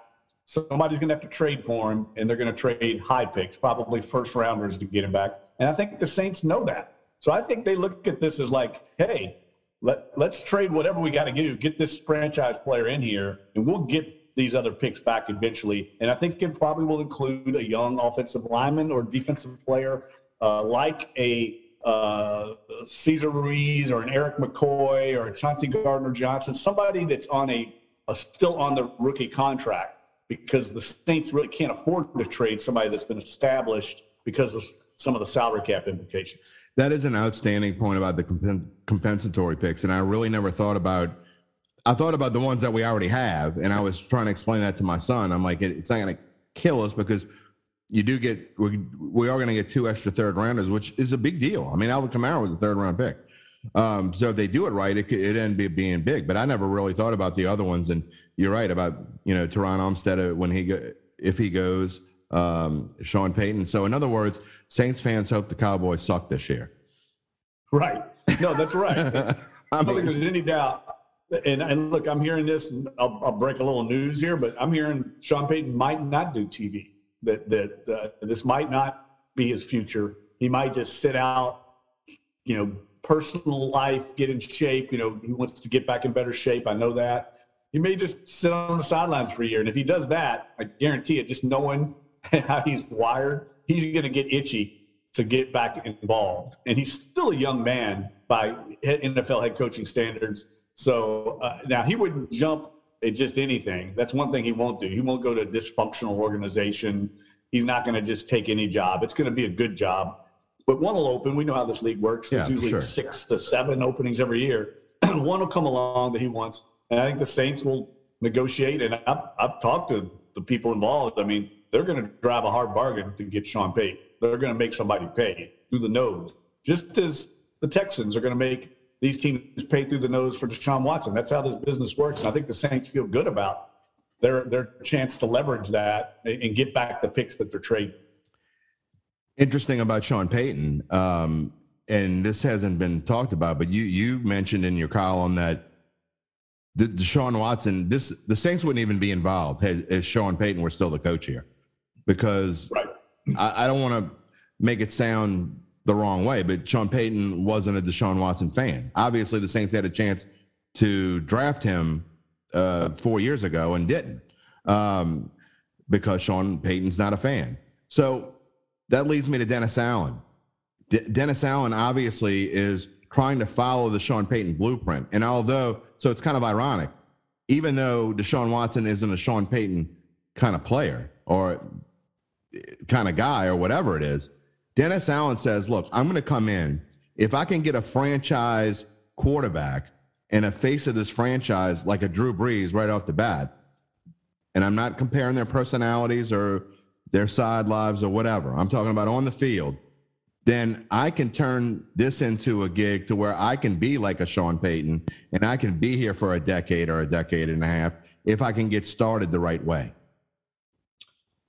somebody's going to have to trade for him, and they're going to trade high picks, probably first rounders, to get him back. And I think the Saints know that. So I think they look at this as like, hey, let, let's trade whatever we got to do, get this franchise player in here, and we'll get these other picks back eventually. And I think it probably will include a young offensive lineman or defensive player uh, like a uh, Cesar Ruiz or an Eric McCoy or a Chauncey Gardner-Johnson, somebody that's on a, a still on the rookie contract, because the Saints really can't afford to trade somebody that's been established because of some of the salary cap implications. That is an outstanding point about the comp- compensatory picks. And I really never thought about, I thought about the ones that we already have. And I was trying to explain that to my son. I'm like, it, it's not going to kill us because you do get, we, we are going to get two extra third rounders, which is a big deal. I mean, Alvin Kamara was a third round pick. Um, so if they do it right, it could it end up being big, but I never really thought about the other ones. And you're right about, you know, Terron Armstead, when he, go, if he goes, um, Sean Payton. So in other words, Saints fans hope the Cowboys suck this year. Right. No, that's right. I don't mean, think there's any doubt. And, and look, I'm hearing this, and I'll, I'll break a little news here, but I'm hearing Sean Payton might not do T V, that, that uh, this might not be his future. He might just sit out, you know, personal life, get in shape. You know, he wants to get back in better shape. I know that. He may just sit on the sidelines for a year. And if he does that, I guarantee it, just knowing how he's wired, he's going to get itchy to get back involved. And he's still a young man by N F L head coaching standards. So uh, now he wouldn't jump at just anything. That's one thing he won't do. He won't go to a dysfunctional organization. He's not going to just take any job. It's going to be a good job. But one will open. We know how this league works. There's yeah, usually sure. six to seven openings every year. One will come along that he wants. And I think the Saints will negotiate. And I've, I've talked to the people involved. I mean, they're going to drive a hard bargain to get Sean Payton. They're going to make somebody pay through the nose, just as the Texans are going to make these teams pay through the nose for Deshaun Watson. That's how this business works. And I think the Saints feel good about their their chance to leverage that and get back the picks that they're trading. Interesting about Sean Payton, um, and this hasn't been talked about, but you you mentioned in your column that the Deshaun Watson, this the Saints wouldn't even be involved if Sean Payton were still the coach here. Because right. I, I don't want to make it sound the wrong way, but Sean Payton wasn't a Deshaun Watson fan. Obviously, the Saints had a chance to draft him uh, four years ago and didn't um, because Sean Payton's not a fan. So that leads me to Dennis Allen. D- Dennis Allen obviously is trying to follow the Sean Payton blueprint. And although, so it's kind of ironic, even though Deshaun Watson isn't a Sean Payton kind of player or kind of guy or whatever it is, Dennis Allen says, look, I'm going to come in. If I can get a franchise quarterback and a face of this franchise like a Drew Brees right off the bat, and I'm not comparing their personalities or their side lives or whatever, I'm talking about on the field, then I can turn this into a gig to where I can be like a Sean Payton and I can be here for a decade or a decade and a half if I can get started the right way.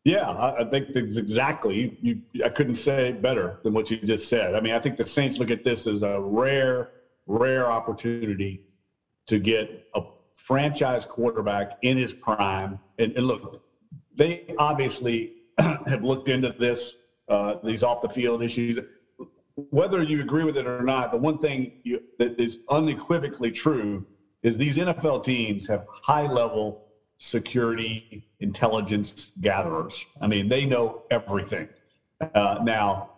Yeah, I think that's exactly, you, you, I couldn't say it better than what you just said. I mean, I think the Saints look at this as a rare, rare opportunity to get a franchise quarterback in his prime. And, and look, they obviously have looked into this, uh, these off-the-field issues. Whether you agree with it or not, the one thing you, that is unequivocally true is these N F L teams have high-level security intelligence gatherers. I mean, they know everything. Uh, now,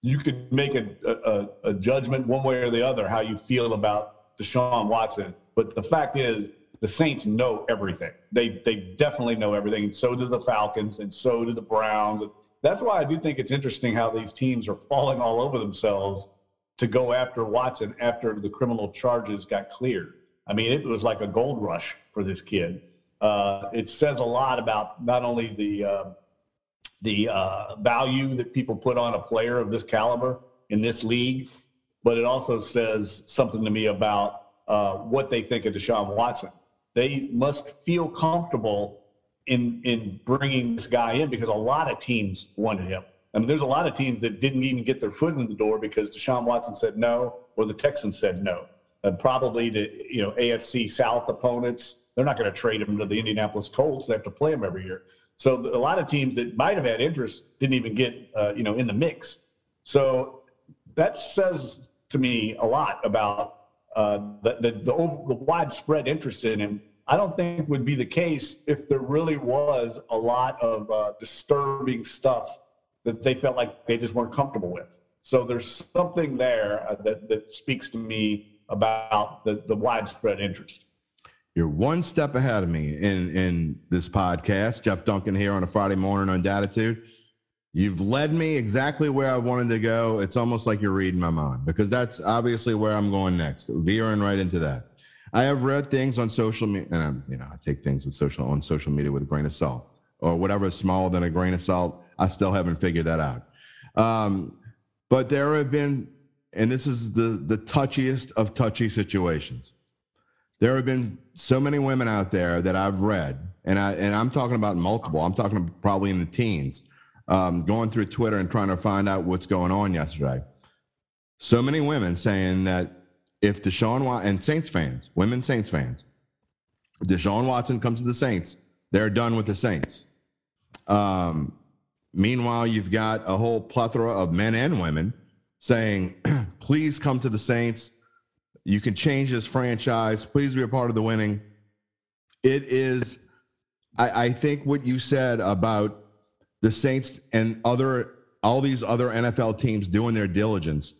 you could make a, a, a judgment one way or the other how you feel about Deshaun Watson, but the fact is the Saints know everything. They they definitely know everything, and so do the Falcons, and so do the Browns. That's why I do think it's interesting how these teams are falling all over themselves to go after Watson after the criminal charges got cleared. I mean, it was like a gold rush for this kid. Uh, it says a lot about not only the uh, the uh, value that people put on a player of this caliber in this league, but it also says something to me about uh, what they think of Deshaun Watson. They must feel comfortable in in bringing this guy in because a lot of teams wanted him. I mean, there's a lot of teams that didn't even get their foot in the door because Deshaun Watson said no, or the Texans said no. And probably the you know A F C South opponents. They're not going to trade him to the Indianapolis Colts. They have to play him every year. So a lot of teams that might have had interest didn't even get, uh, you know, in the mix. So that says to me a lot about uh, the, the, the, over, the widespread interest in him. I don't think would be the case if there really was a lot of uh, disturbing stuff that they felt like they just weren't comfortable with. So there's something there that, that speaks to me about the, the widespread interest. You're one step ahead of me in, in this podcast. Jeff Duncan here on a Friday morning on Datitude. You've led me exactly where I wanted to go. It's almost like you're reading my mind because that's obviously where I'm going next, veering right into that. I have read things on social media, and I'm, you know, I take things with social on social media with a grain of salt or whatever is smaller than a grain of salt. I still haven't figured that out. Um, but there have been, and this is the the touchiest of touchy situations. There have been so many women out there that I've read, and, I, and I'm talking about multiple. I'm talking probably in the teens, um, going through Twitter and trying to find out what's going on yesterday. So many women saying that if Deshaun Watson, and Saints fans, women Saints fans, Deshaun Watson comes to the Saints, they're done with the Saints. Um, meanwhile, you've got a whole plethora of men and women saying, please come to the Saints. You can change this franchise. Please be a part of the winning. It is, I, I think what you said about the Saints and other all these other N F L teams doing their diligence.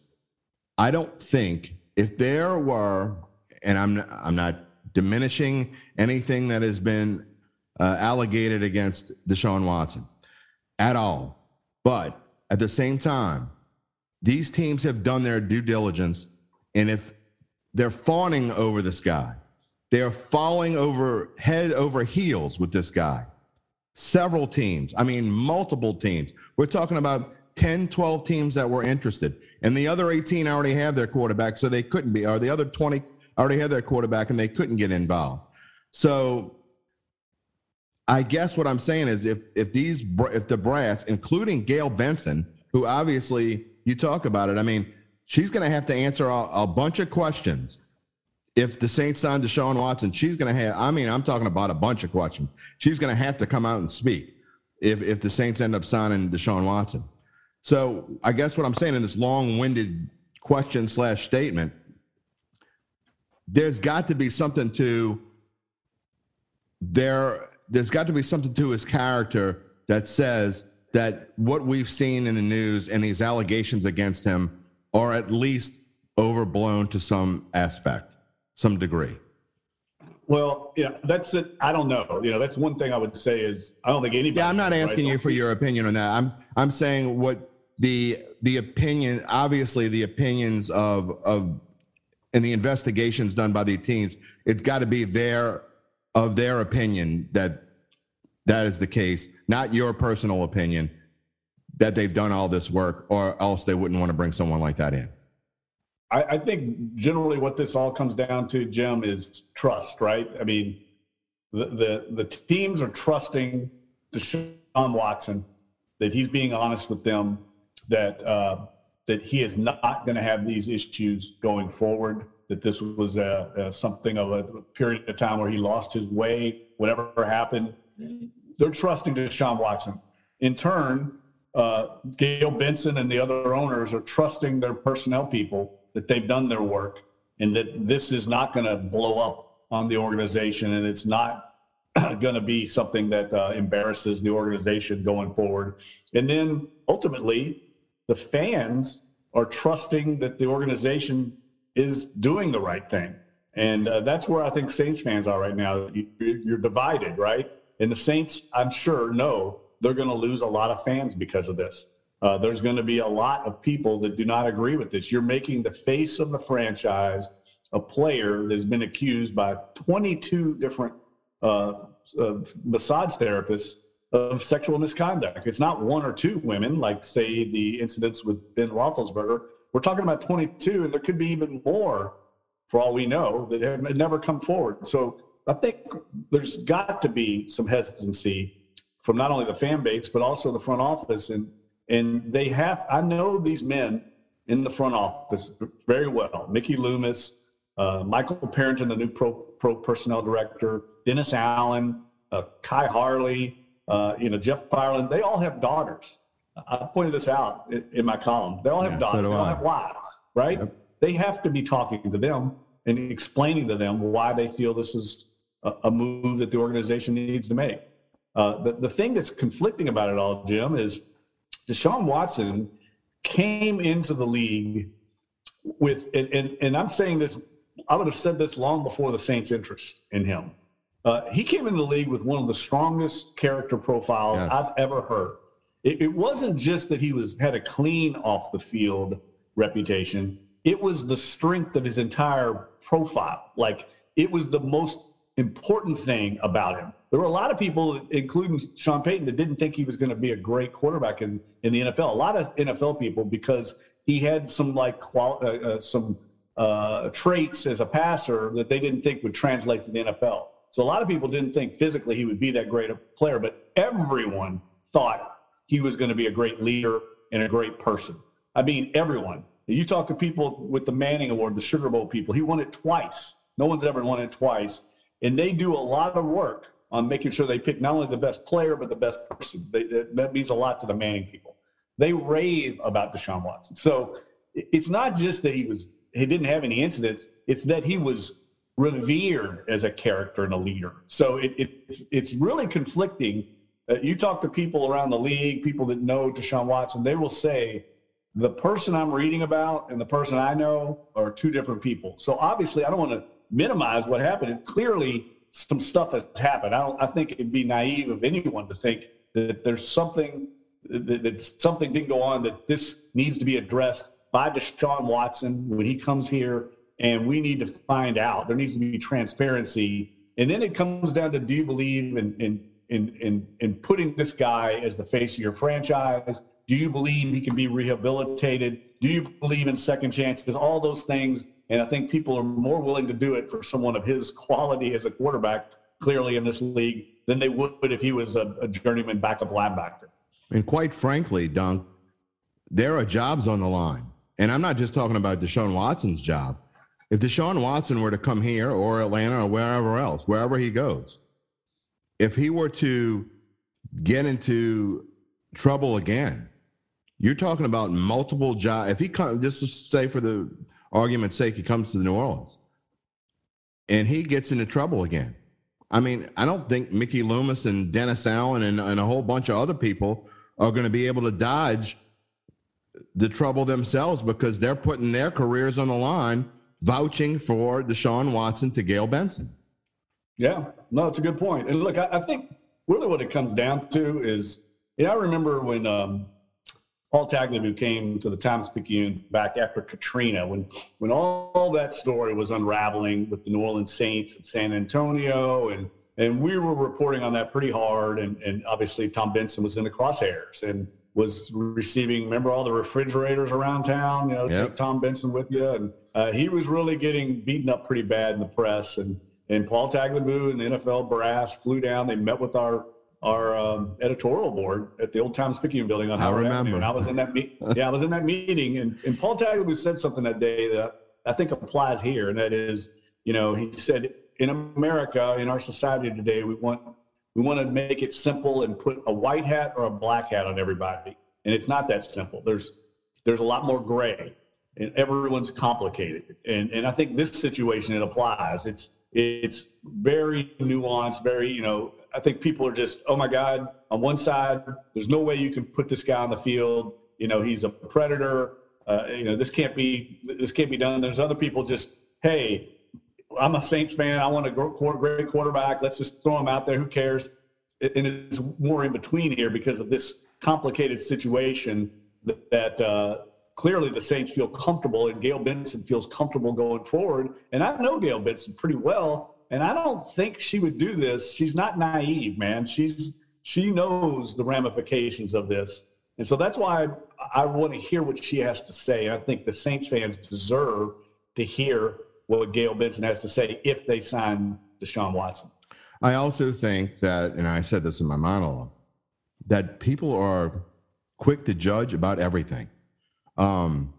I don't think if there were, and I'm I'm not diminishing anything that has been uh, allegated against Deshaun Watson at all, but at the same time, these teams have done their due diligence, and if they're fawning over this guy. They're falling over head over heels with this guy. Several teams, I mean, multiple teams. We're talking about ten, twelve teams that were interested. And the other eighteen already have their quarterback, so they couldn't be. Or the other twenty already had their quarterback, and they couldn't get involved. So I guess what I'm saying is if if these if the brass, including Gail Benson, who obviously you talk about it, I mean, she's going to have to answer a, a bunch of questions. If the Saints sign Deshaun Watson, she's going to have, I mean, I'm talking about a bunch of questions. She's going to have to come out and speak if, if the Saints end up signing Deshaun Watson. So I guess what I'm saying in this long-winded question slash statement, there's got to be something to there, there's got to be something to his character that says that what we've seen in the news and these allegations against him are at least overblown to some aspect, some degree. Well, yeah, that's it. I don't know. You know, that's one thing I would say is I don't think anybody. Yeah, I'm not asking you for your opinion on that. I'm I'm saying what the the opinion, obviously the opinions of of and the investigations done by the teams, it's got to be their of their opinion that that is the case, not your personal opinion that they've done all this work, or else they wouldn't want to bring someone like that in. I think generally what this all comes down to, Jim, is trust, right? I mean, the the, the teams are trusting Deshaun Watson, that he's being honest with them, that uh, that he is not going to have these issues going forward, that this was a, a, something of a period of time where he lost his way, whatever happened. They're trusting Deshaun Watson. In turn, uh, Gail Benson and the other owners are trusting their personnel people that they've done their work and that this is not going to blow up on the organization, and it's not going to be something that uh, embarrasses the organization going forward. And then ultimately, the fans are trusting that the organization is doing the right thing. And uh, that's where I think Saints fans are right now. You, you're divided, right? And the Saints, I'm sure, know they're going to lose a lot of fans because of this. Uh, there's going to be a lot of people that do not agree with this. You're making the face of the franchise a player that's been accused by twenty-two different uh, uh, massage therapists of sexual misconduct. It's not one or two women, like, say, the incidents with Ben Roethlisberger. We're talking about twenty-two, and there could be even more, for all we know, that have never come forward. So I think there's got to be some hesitancy from not only the fan base but also the front office. And And they have, I know these men in the front office very well. Mickey Loomis, uh, Michael Parrington, the new pro, pro personnel director, Dennis Allen, uh, Kai Harley, uh, you know, Jeff Fireland. They all have daughters. I pointed this out in, in my column. They all have yeah, daughters. So they all I. have wives, right? Yep. They have to be talking to them and explaining to them why they feel this is a, a move that the organization needs to make. Uh, the, the thing that's conflicting about it all, Jim, is Deshaun Watson came into the league with, and, and, and I'm saying this, I would have said this long before the Saints' interest in him. Uh, he came into the league with one of the strongest character profiles yes. I've ever heard. It, it wasn't just that he was had a clean off-the-field reputation. It was the strength of his entire profile. Like, it was the most important thing about him. There were a lot of people, including Sean Payton, that didn't think he was going to be a great quarterback in, in the N F L. A lot of N F L people, because he had some like qual- uh, uh, some uh, traits as a passer that they didn't think would translate to the N F L. So a lot of people didn't think physically he would be that great a player, but everyone thought he was going to be a great leader and a great person. I mean, everyone. You talk to people with the Manning Award, the Sugar Bowl people, he won it twice. No one's ever won it twice. And they do a lot of work on making sure they pick not only the best player, but the best person. They, that means a lot to the Manning people. They rave about Deshaun Watson. So it's not just that he was he didn't have any incidents. It's that he was revered as a character and a leader. So it, it, it's, it's really conflicting. Uh, you talk to people around the league, people that know Deshaun Watson, they will say, the person I'm reading about and the person I know are two different people. So obviously I don't want to minimize what happened. It's clearly some stuff has happened. I don't. I think it'd be naive of anyone to think that there's something that, that something didn't go on, that this needs to be addressed by Deshaun Watson when he comes here, and we need to find out. There needs to be transparency, and then it comes down to, do you believe in in in in, in putting this guy as the face of your franchise? Do you believe he can be rehabilitated? Do you believe in second chances? All those things. And I think people are more willing to do it for someone of his quality as a quarterback, clearly in this league, than they would if he was a, a journeyman backup linebacker. And quite frankly, Dunk, there are jobs on the line. And I'm not just talking about Deshaun Watson's job. If Deshaun Watson were to come here or Atlanta or wherever else, wherever he goes, if he were to get into trouble again, you're talking about multiple jobs. If he comes, just to say for the argument's sake, he comes to New Orleans and he gets into trouble again. I mean, I don't think Mickey Loomis and Dennis Allen and, and a whole bunch of other people are going to be able to dodge the trouble themselves, because they're putting their careers on the line vouching for Deshaun Watson to Gail Benson. Yeah, no, it's a good point. And look, I, I think really what it comes down to is, you know, I remember when um, Paul Tagliabue came to the Times-Picayune back after Katrina, when when all, all that story was unraveling with the New Orleans Saints and San Antonio, and and we were reporting on that pretty hard, and, and obviously Tom Benson was in the crosshairs and was receiving, remember all the refrigerators around town, you know, yep. Take Tom Benson with you, and uh, he was really getting beaten up pretty bad in the press, and and Paul Tagliabue and the N F L brass flew down. They met with our our um, editorial board at the old Times-Picayune building on Howard Avenue. And I was in that me- yeah, I was in that meeting, and, and Paul Tagliabue said something that day that I think applies here, and that is, you know, he said, in America, in our society today, we want we want to make it simple and put a white hat or a black hat on everybody, and it's not that simple. There's there's a lot more gray, and everyone's complicated, and and I think this situation, it applies. It's it's very nuanced, very, you know, I think people are just, oh, my God, on one side, there's no way you can put this guy on the field. You know, he's a predator. Uh, you know, this can't be this can't be done. There's other people just, hey, I'm a Saints fan. I want a great quarterback. Let's just throw him out there. Who cares? And it's more in between here because of this complicated situation that, that uh, clearly the Saints feel comfortable, and Gail Benson feels comfortable going forward. And I know Gail Benson pretty well. And I don't think she would do this. She's not naive, man. She's she knows the ramifications of this. And so that's why I, I want to hear what she has to say. I think the Saints fans deserve to hear what Gail Benson has to say if they sign Deshaun Watson. I also think that, and I said this in my monologue, that people are quick to judge about everything. Um,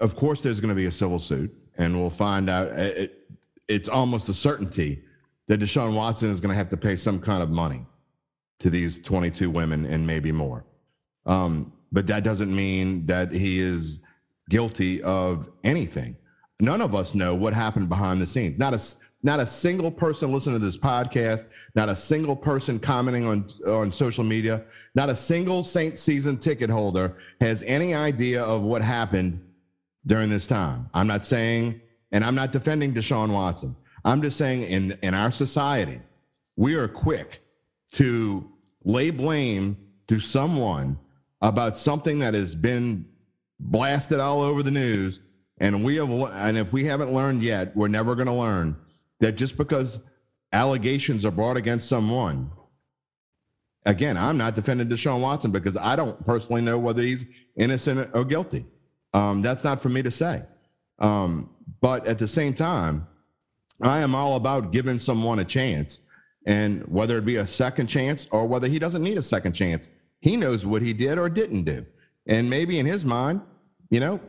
of course, there's going to be a civil suit, and we'll find out it, – it's almost a certainty that Deshaun Watson is going to have to pay some kind of money to these twenty-two women and maybe more. Um, but that doesn't mean that he is guilty of anything. None of us know what happened behind the scenes. Not a, not a single person listening to this podcast, not a single person commenting on, on social media, not a single Saints season ticket holder has any idea of what happened during this time. I'm not saying... And I'm not defending Deshaun Watson. I'm just saying in, in our society, we are quick to lay blame to someone about something that has been blasted all over the news. And we have, and if we haven't learned yet, we're never going to learn that just because allegations are brought against someone. Again, I'm not defending Deshaun Watson because I don't personally know whether he's innocent or guilty. Um, that's not for me to say. Um, But at the same time, I am all about giving someone a chance, and whether it be a second chance or whether he doesn't need a second chance, he knows what he did or didn't do. And maybe in his mind, you know,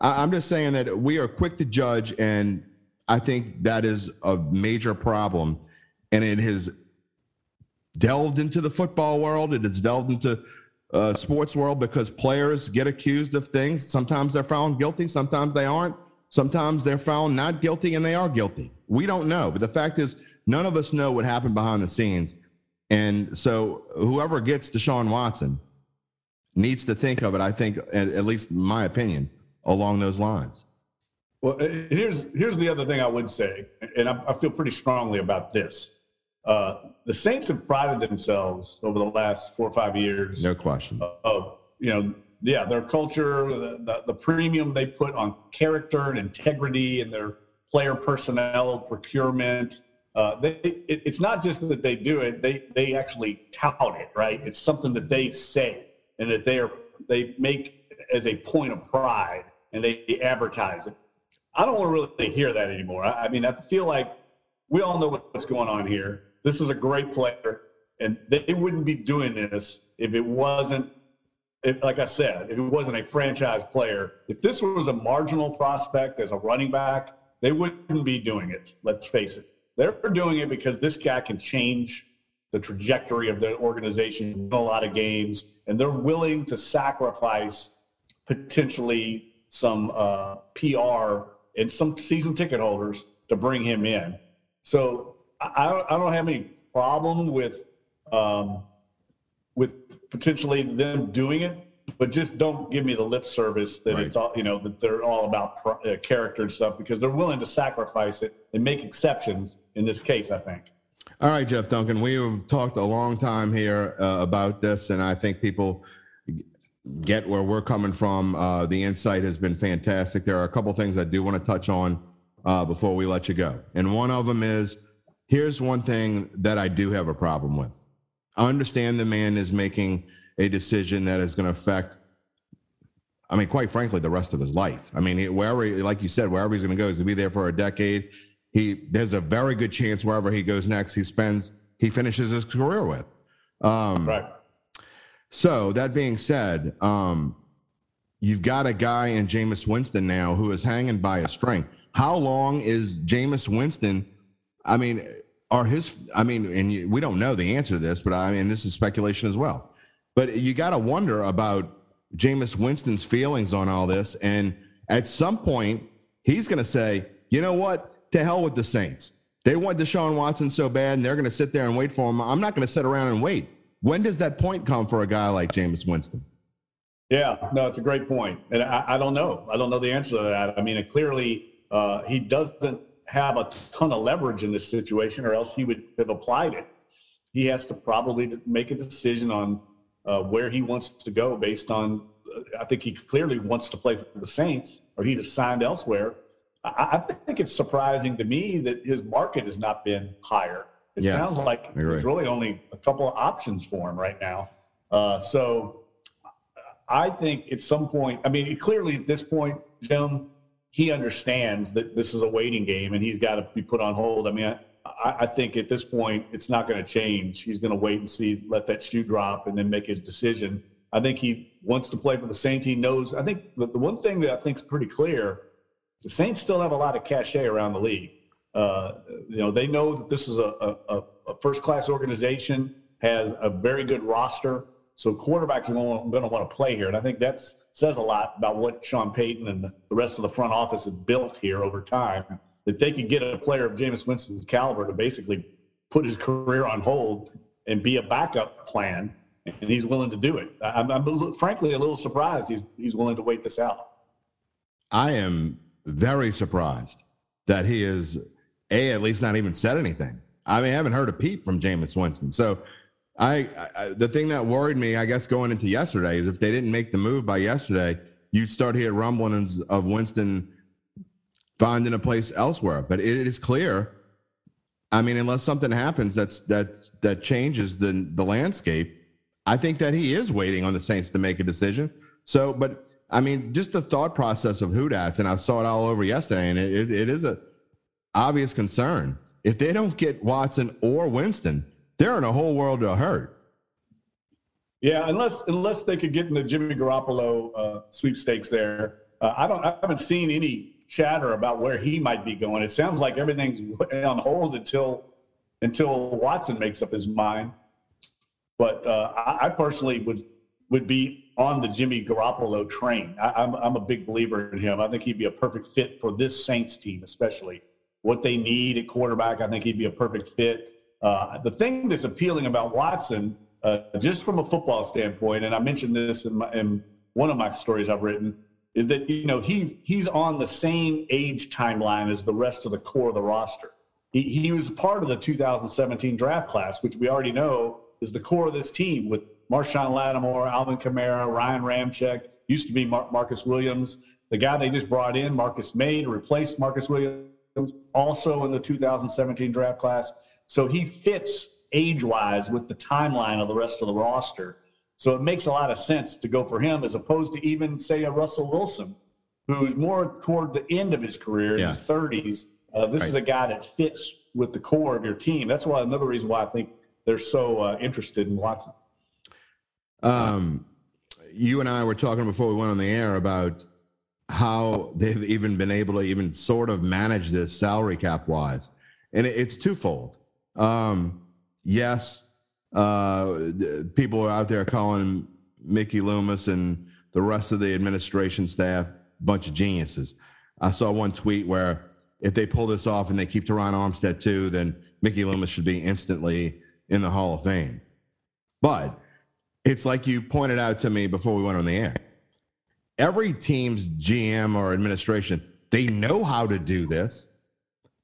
I'm just saying that we are quick to judge. And I think that is a major problem. And it has delved into the football world. It has delved into uh sports world because players get accused of things. Sometimes they're found guilty. Sometimes they aren't. Sometimes they're found not guilty and they are guilty. We don't know. But the fact is, none of us know what happened behind the scenes. And so whoever gets Deshaun Watson needs to think of it, I think, at least in my opinion, along those lines. Well, here's here's the other thing I would say, and I, I feel pretty strongly about this. Uh, the Saints have prided themselves over the last four or five years. No question. Of, you know, Yeah, their culture, the, the, the premium they put on character and integrity and their player personnel procurement. Uh, they, it, it's not just that they do it, they they actually tout it, right? It's something that they say and that they are they make as a point of pride, and they, they advertise it. I don't want to really hear that anymore. I, I mean, I feel like we all know what's going on here. This is a great player, and they wouldn't be doing this if it wasn't, It, like I said, if it wasn't a franchise player. If this was a marginal prospect as a running back, they wouldn't be doing it, let's face it. They're doing it because this guy can change the trajectory of their organization in a lot of games, and they're willing to sacrifice potentially some uh, P R and some season ticket holders to bring him in. So I, I don't have any problem with um, with potentially them doing it, but just don't give me the lip service that right. it's all, you know, that they're all about pro, uh, character and stuff, because they're willing to sacrifice it and make exceptions in this case, I think. All right, Jeff Duncan, we have talked a long time here uh, about this, and I think people get where we're coming from. Uh, the insight has been fantastic. There are a couple things I do want to touch on uh, before we let you go. And one of them is, here's one thing that I do have a problem with. I understand the man is making a decision that is going to affect, I mean, quite frankly, the rest of his life. I mean, wherever, he, like you said, wherever he's going to go, he's going to be there for a decade. He, there's a very good chance wherever he goes next, he spends, he finishes his career with. Um, right. So that being said, um, you've got a guy in Jameis Winston now who is hanging by a string. How long is Jameis Winston? I mean, are his, I mean, and you, we don't know the answer to this, but I mean, this is speculation as well, but you got to wonder about Jameis Winston's feelings on all this. And at some point he's going to say, you know what? To hell with the Saints. They want Deshaun Watson so bad, and they're going to sit there and wait for him. I'm not going to sit around and wait. When does that point come for a guy like Jameis Winston? Yeah, no, it's a great point. And I, I don't know. I don't know the answer to that. I mean, it clearly uh, he doesn't have a ton of leverage in this situation, or else he would have applied it. He has to probably make a decision on uh, where he wants to go based on uh, I think he clearly wants to play for the Saints, or he'd have signed elsewhere. I think it's surprising to me that his market has not been higher. It yes, sounds like there's right. really only a couple of options for him right now. Uh, so I think at some point, I mean, clearly at this point, Jim, he understands that this is a waiting game and he's got to be put on hold. I mean, I, I think at this point, it's not going to change. He's going to wait and see, let that shoe drop, and then make his decision. I think he wants to play for the Saints. He knows. I think the, the one thing that I think is pretty clear, the Saints still have a lot of cachet around the league. Uh, you know, they know that this is a, a, a first-class organization, has a very good roster, so quarterbacks are going to want to play here. And I think that says a lot about what Sean Payton and the rest of the front office have built here over time, that they could get a player of Jameis Winston's caliber to basically put his career on hold and be a backup plan, and he's willing to do it. I'm, I'm frankly a little surprised he's, he's willing to wait this out. I am... very surprised that he is a at least not even said anything. I mean, I haven't heard a peep from Jameis Winston. So, I, I the thing that worried me, I guess, going into yesterday is if they didn't make the move by yesterday, you'd start hearing rumblings of Winston finding a place elsewhere. But it, it is clear. I mean, unless something happens that's that that changes the the landscape, I think that he is waiting on the Saints to make a decision. So, but. I mean, just the thought process of who that's, and I saw it all over yesterday, and it, it is a obvious concern. If they don't get Watson or Winston, they're in a whole world of hurt. Yeah, unless unless they could get in the Jimmy Garoppolo uh, sweepstakes there. Uh, I don't. I haven't seen any chatter about where he might be going. It sounds like everything's on hold until until Watson makes up his mind. But uh, I, I personally would would be on the Jimmy Garoppolo train. I, I'm, I'm a big believer in him. I think he'd be a perfect fit for this Saints team, especially what they need at quarterback. I think he'd be a perfect fit. Uh, the thing that's appealing about Watson, uh, just from a football standpoint, and I mentioned this in, my, in one of my stories I've written, is that, you know, he's, he's on the same age timeline as the rest of the core of the roster. He, he was part of the two thousand seventeen draft class, which we already know is the core of this team with Marshawn Lattimore, Alvin Kamara, Ryan Ramczyk, used to be Mar- Marcus Williams. The guy they just brought in, Marcus May, to replace Marcus Williams, also in the two thousand seventeen draft class. So he fits age-wise with the timeline of the rest of the roster. So it makes a lot of sense to go for him as opposed to even, say, a Russell Wilson, who's more toward the end of his career, in yes. his thirties. Uh, this right. is a guy that fits with the core of your team. That's why another reason why I think they're so uh, interested in Watson. Um, you and I were talking before we went on the air about how they've even been able to even sort of manage this salary cap wise. And it's twofold. Um, yes. Uh, people are out there calling Mickey Loomis and the rest of the administration staff a bunch of geniuses. I saw one tweet where if they pull this off and they keep Terron Armstead too, then Mickey Loomis should be instantly in the Hall of Fame. But it's like you pointed out to me before we went on the air. Every team's G M or administration, they know how to do this.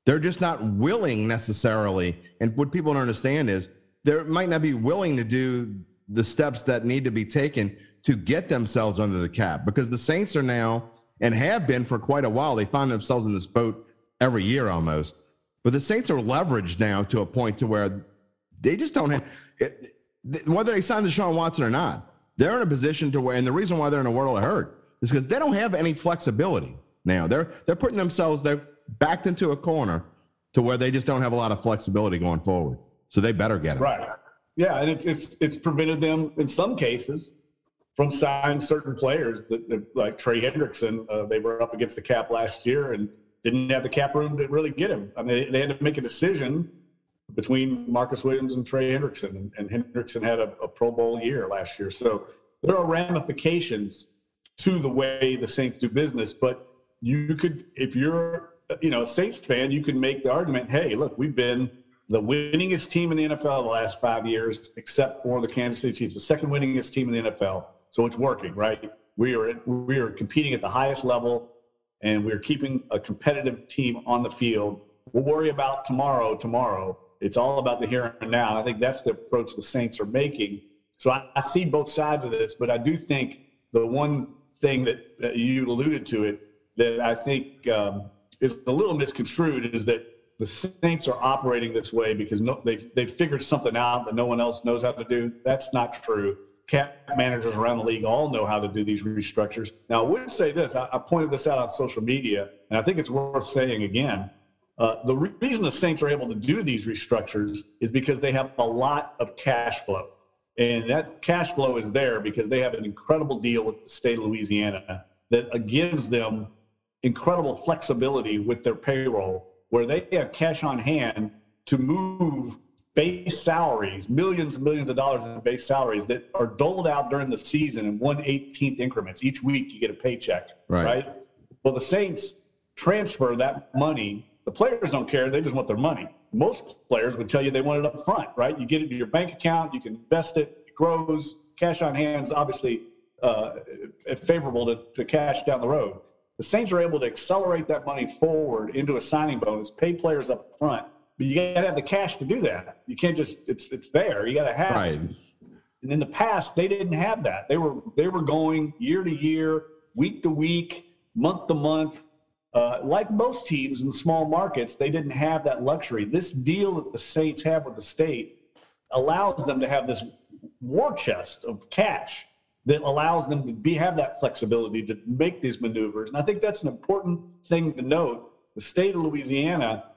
They're just not willing necessarily. And what people don't understand is they might not be willing to do the steps that need to be taken to get themselves under the cap, because the Saints are now, and have been for quite a while, they find themselves in this boat every year almost. But the Saints are leveraged now to a point to where they just don't have, whether they sign Deshaun Watson or not, they're in a position to where, and the reason why they're in a world of hurt is because they don't have any flexibility now. They're they're putting themselves, they're backed into a corner to where they just don't have a lot of flexibility going forward. So they better get it. Right. Yeah, and it's it's it's prevented them in some cases from signing certain players that, that like Trey Hendrickson, uh, they were up against the cap last year and didn't have the cap room to really get him. I mean, they, they had to make a decision between Marcus Williams and Trey Hendrickson, and, and Hendrickson had a, a Pro Bowl year last year. So there are ramifications to the way the Saints do business, but you could, if you're, you know, a Saints fan, you could make the argument, hey, look, we've been the winningest team in the N F L the last five years, except for the Kansas City Chiefs, the second winningest team in the N F L. So it's working, right? We are we are competing at the highest level, and we're keeping a competitive team on the field. We'll worry about tomorrow, tomorrow. It's all about the here and now. I think that's the approach the Saints are making. So I, I see both sides of this, but I do think the one thing that, that you alluded to it that I think um, is a little misconstrued is that the Saints are operating this way because no, they've, they've figured something out that no one else knows how to do. That's not true. Cap managers around the league all know how to do these restructures. Now, I would say this. I, I pointed this out on social media, and I think it's worth saying again. Uh, the re- reason the Saints are able to do these restructures is because they have a lot of cash flow. And that cash flow is there because they have an incredible deal with the state of Louisiana that uh, gives them incredible flexibility with their payroll, where they have cash on hand to move base salaries, millions and millions of dollars in base salaries that are doled out during the season in one eighteenth increments. Each week you get a paycheck, right? right? Well, the Saints transfer that money. The players don't care. They just want their money. Most players would tell you they want it up front, right? You get it to your bank account. You can invest it. It grows. Cash on hand is obviously uh, favorable to, to cash down the road. The Saints are able to accelerate that money forward into a signing bonus, pay players up front, but you got to have the cash to do that. You can't just it's it's there. You got to have right. it. And in the past, they didn't have that. They were they were going year to year, week to week, month to month. Uh, like most teams in small markets, they didn't have that luxury. This deal that the Saints have with the state allows them to have this war chest of cash that allows them to be have that flexibility to make these maneuvers. And I think that's an important thing to note. The state of Louisiana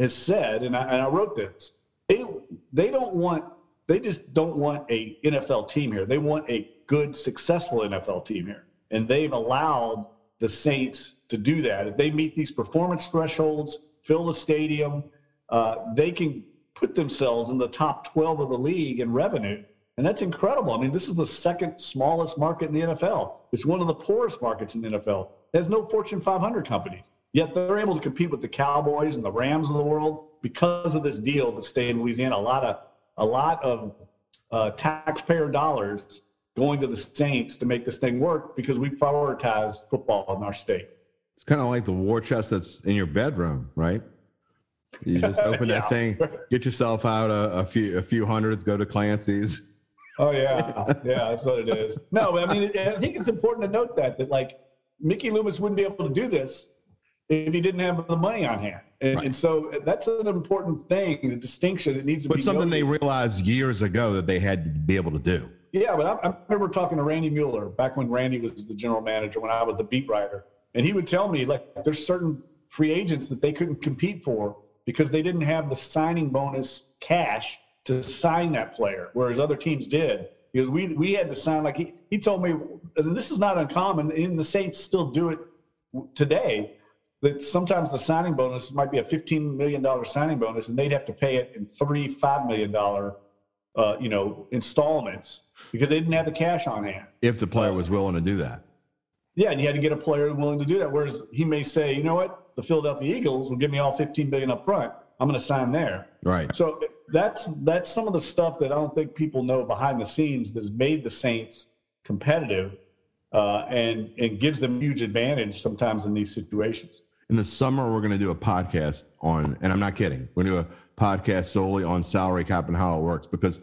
has said, and I, and I wrote this, they, they don't want, they just don't want a N F L team here. They want a good, successful N F L team here. And they've allowed the Saints to do that. If they meet these performance thresholds, fill the stadium, uh, they can put themselves in the top twelve of the league in revenue. And that's incredible. I mean, this is the second smallest market in the N F L. It's one of the poorest markets in the N F L. There's no Fortune five hundred companies. Yet they're able to compete with the Cowboys and the Rams of the world because of this deal the state of Louisiana. A lot of a lot of uh, taxpayer dollars going to the Saints to make this thing work because we prioritize football in our state. It's kind of like the war chest that's in your bedroom, right? You just open yeah. that thing, get yourself out a, a few a few hundreds, go to Clancy's. Oh, yeah. Yeah, that's what it is. No, but I mean, I think it's important to note that, that like Mickey Loomis wouldn't be able to do this if he didn't have the money on hand. And, right. and so that's an important thing, the distinction that needs to but be But something noted. They realized years ago that they had to be able to do. Yeah, but I, I remember talking to Randy Mueller back when Randy was the general manager, when I was the beat writer. And he would tell me, like, there's certain free agents that they couldn't compete for because they didn't have the signing bonus cash to sign that player, whereas other teams did. Because we we had to sign, like, he, he told me, and this is not uncommon, and the Saints still do it today, that sometimes the signing bonus might be a fifteen million dollars signing bonus, and they'd have to pay it in three, five million dollars, uh, you know, installments because they didn't have the cash on hand. If the player was willing to do that. Yeah, and you had to get a player willing to do that, whereas he may say, you know what, the Philadelphia Eagles will give me all fifteen million dollars up front. I'm going to sign there. Right. So that's that's some of the stuff that I don't think people know behind the scenes that's made the Saints competitive uh, and, and gives them huge advantage sometimes in these situations. In the summer, we're going to do a podcast on, and I'm not kidding, we're going to do a podcast solely on salary cap and how it works, because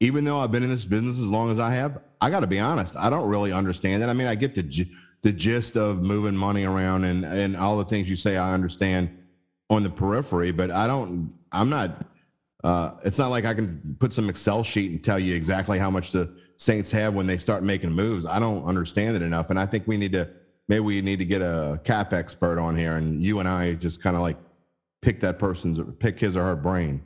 even though I've been in this business as long as I have, I got to be honest, I don't really understand it. I mean, I get the the gist of moving money around and, and all the things you say I understand on the periphery, but I don't, I'm not, uh, it's not like I can put some Excel sheet and tell you exactly how much the Saints have when they start making moves. I don't understand it enough. And I think we need to, maybe we need to get a cap expert on here, and you and I just kind of like pick that person's, pick his or her brain.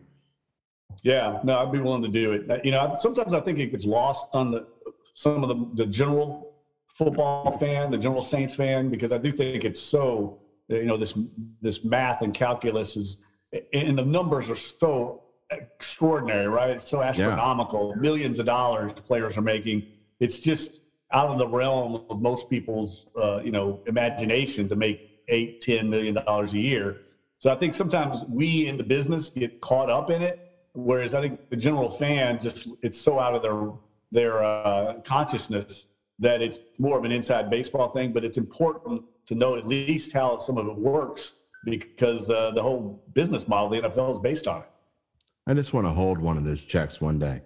Yeah, no, I'd be willing to do it. You know, sometimes I think it gets lost on the, some of the, the general football fan, the general Saints fan, because I do think it's so, you know, this, this math and calculus is, and the numbers are so extraordinary, right? It's so astronomical, yeah. Millions of dollars players are making. It's just out of the realm of most people's, uh, you know, imagination to make eight, ten million dollars a year. So I think sometimes we in the business get caught up in it. Whereas I think the general fan just, it's so out of their, their uh, consciousness that it's more of an inside baseball thing, but it's important to know at least how some of it works, because uh, the whole business model, the N F L, is based on it. I just want to hold one of those checks one day.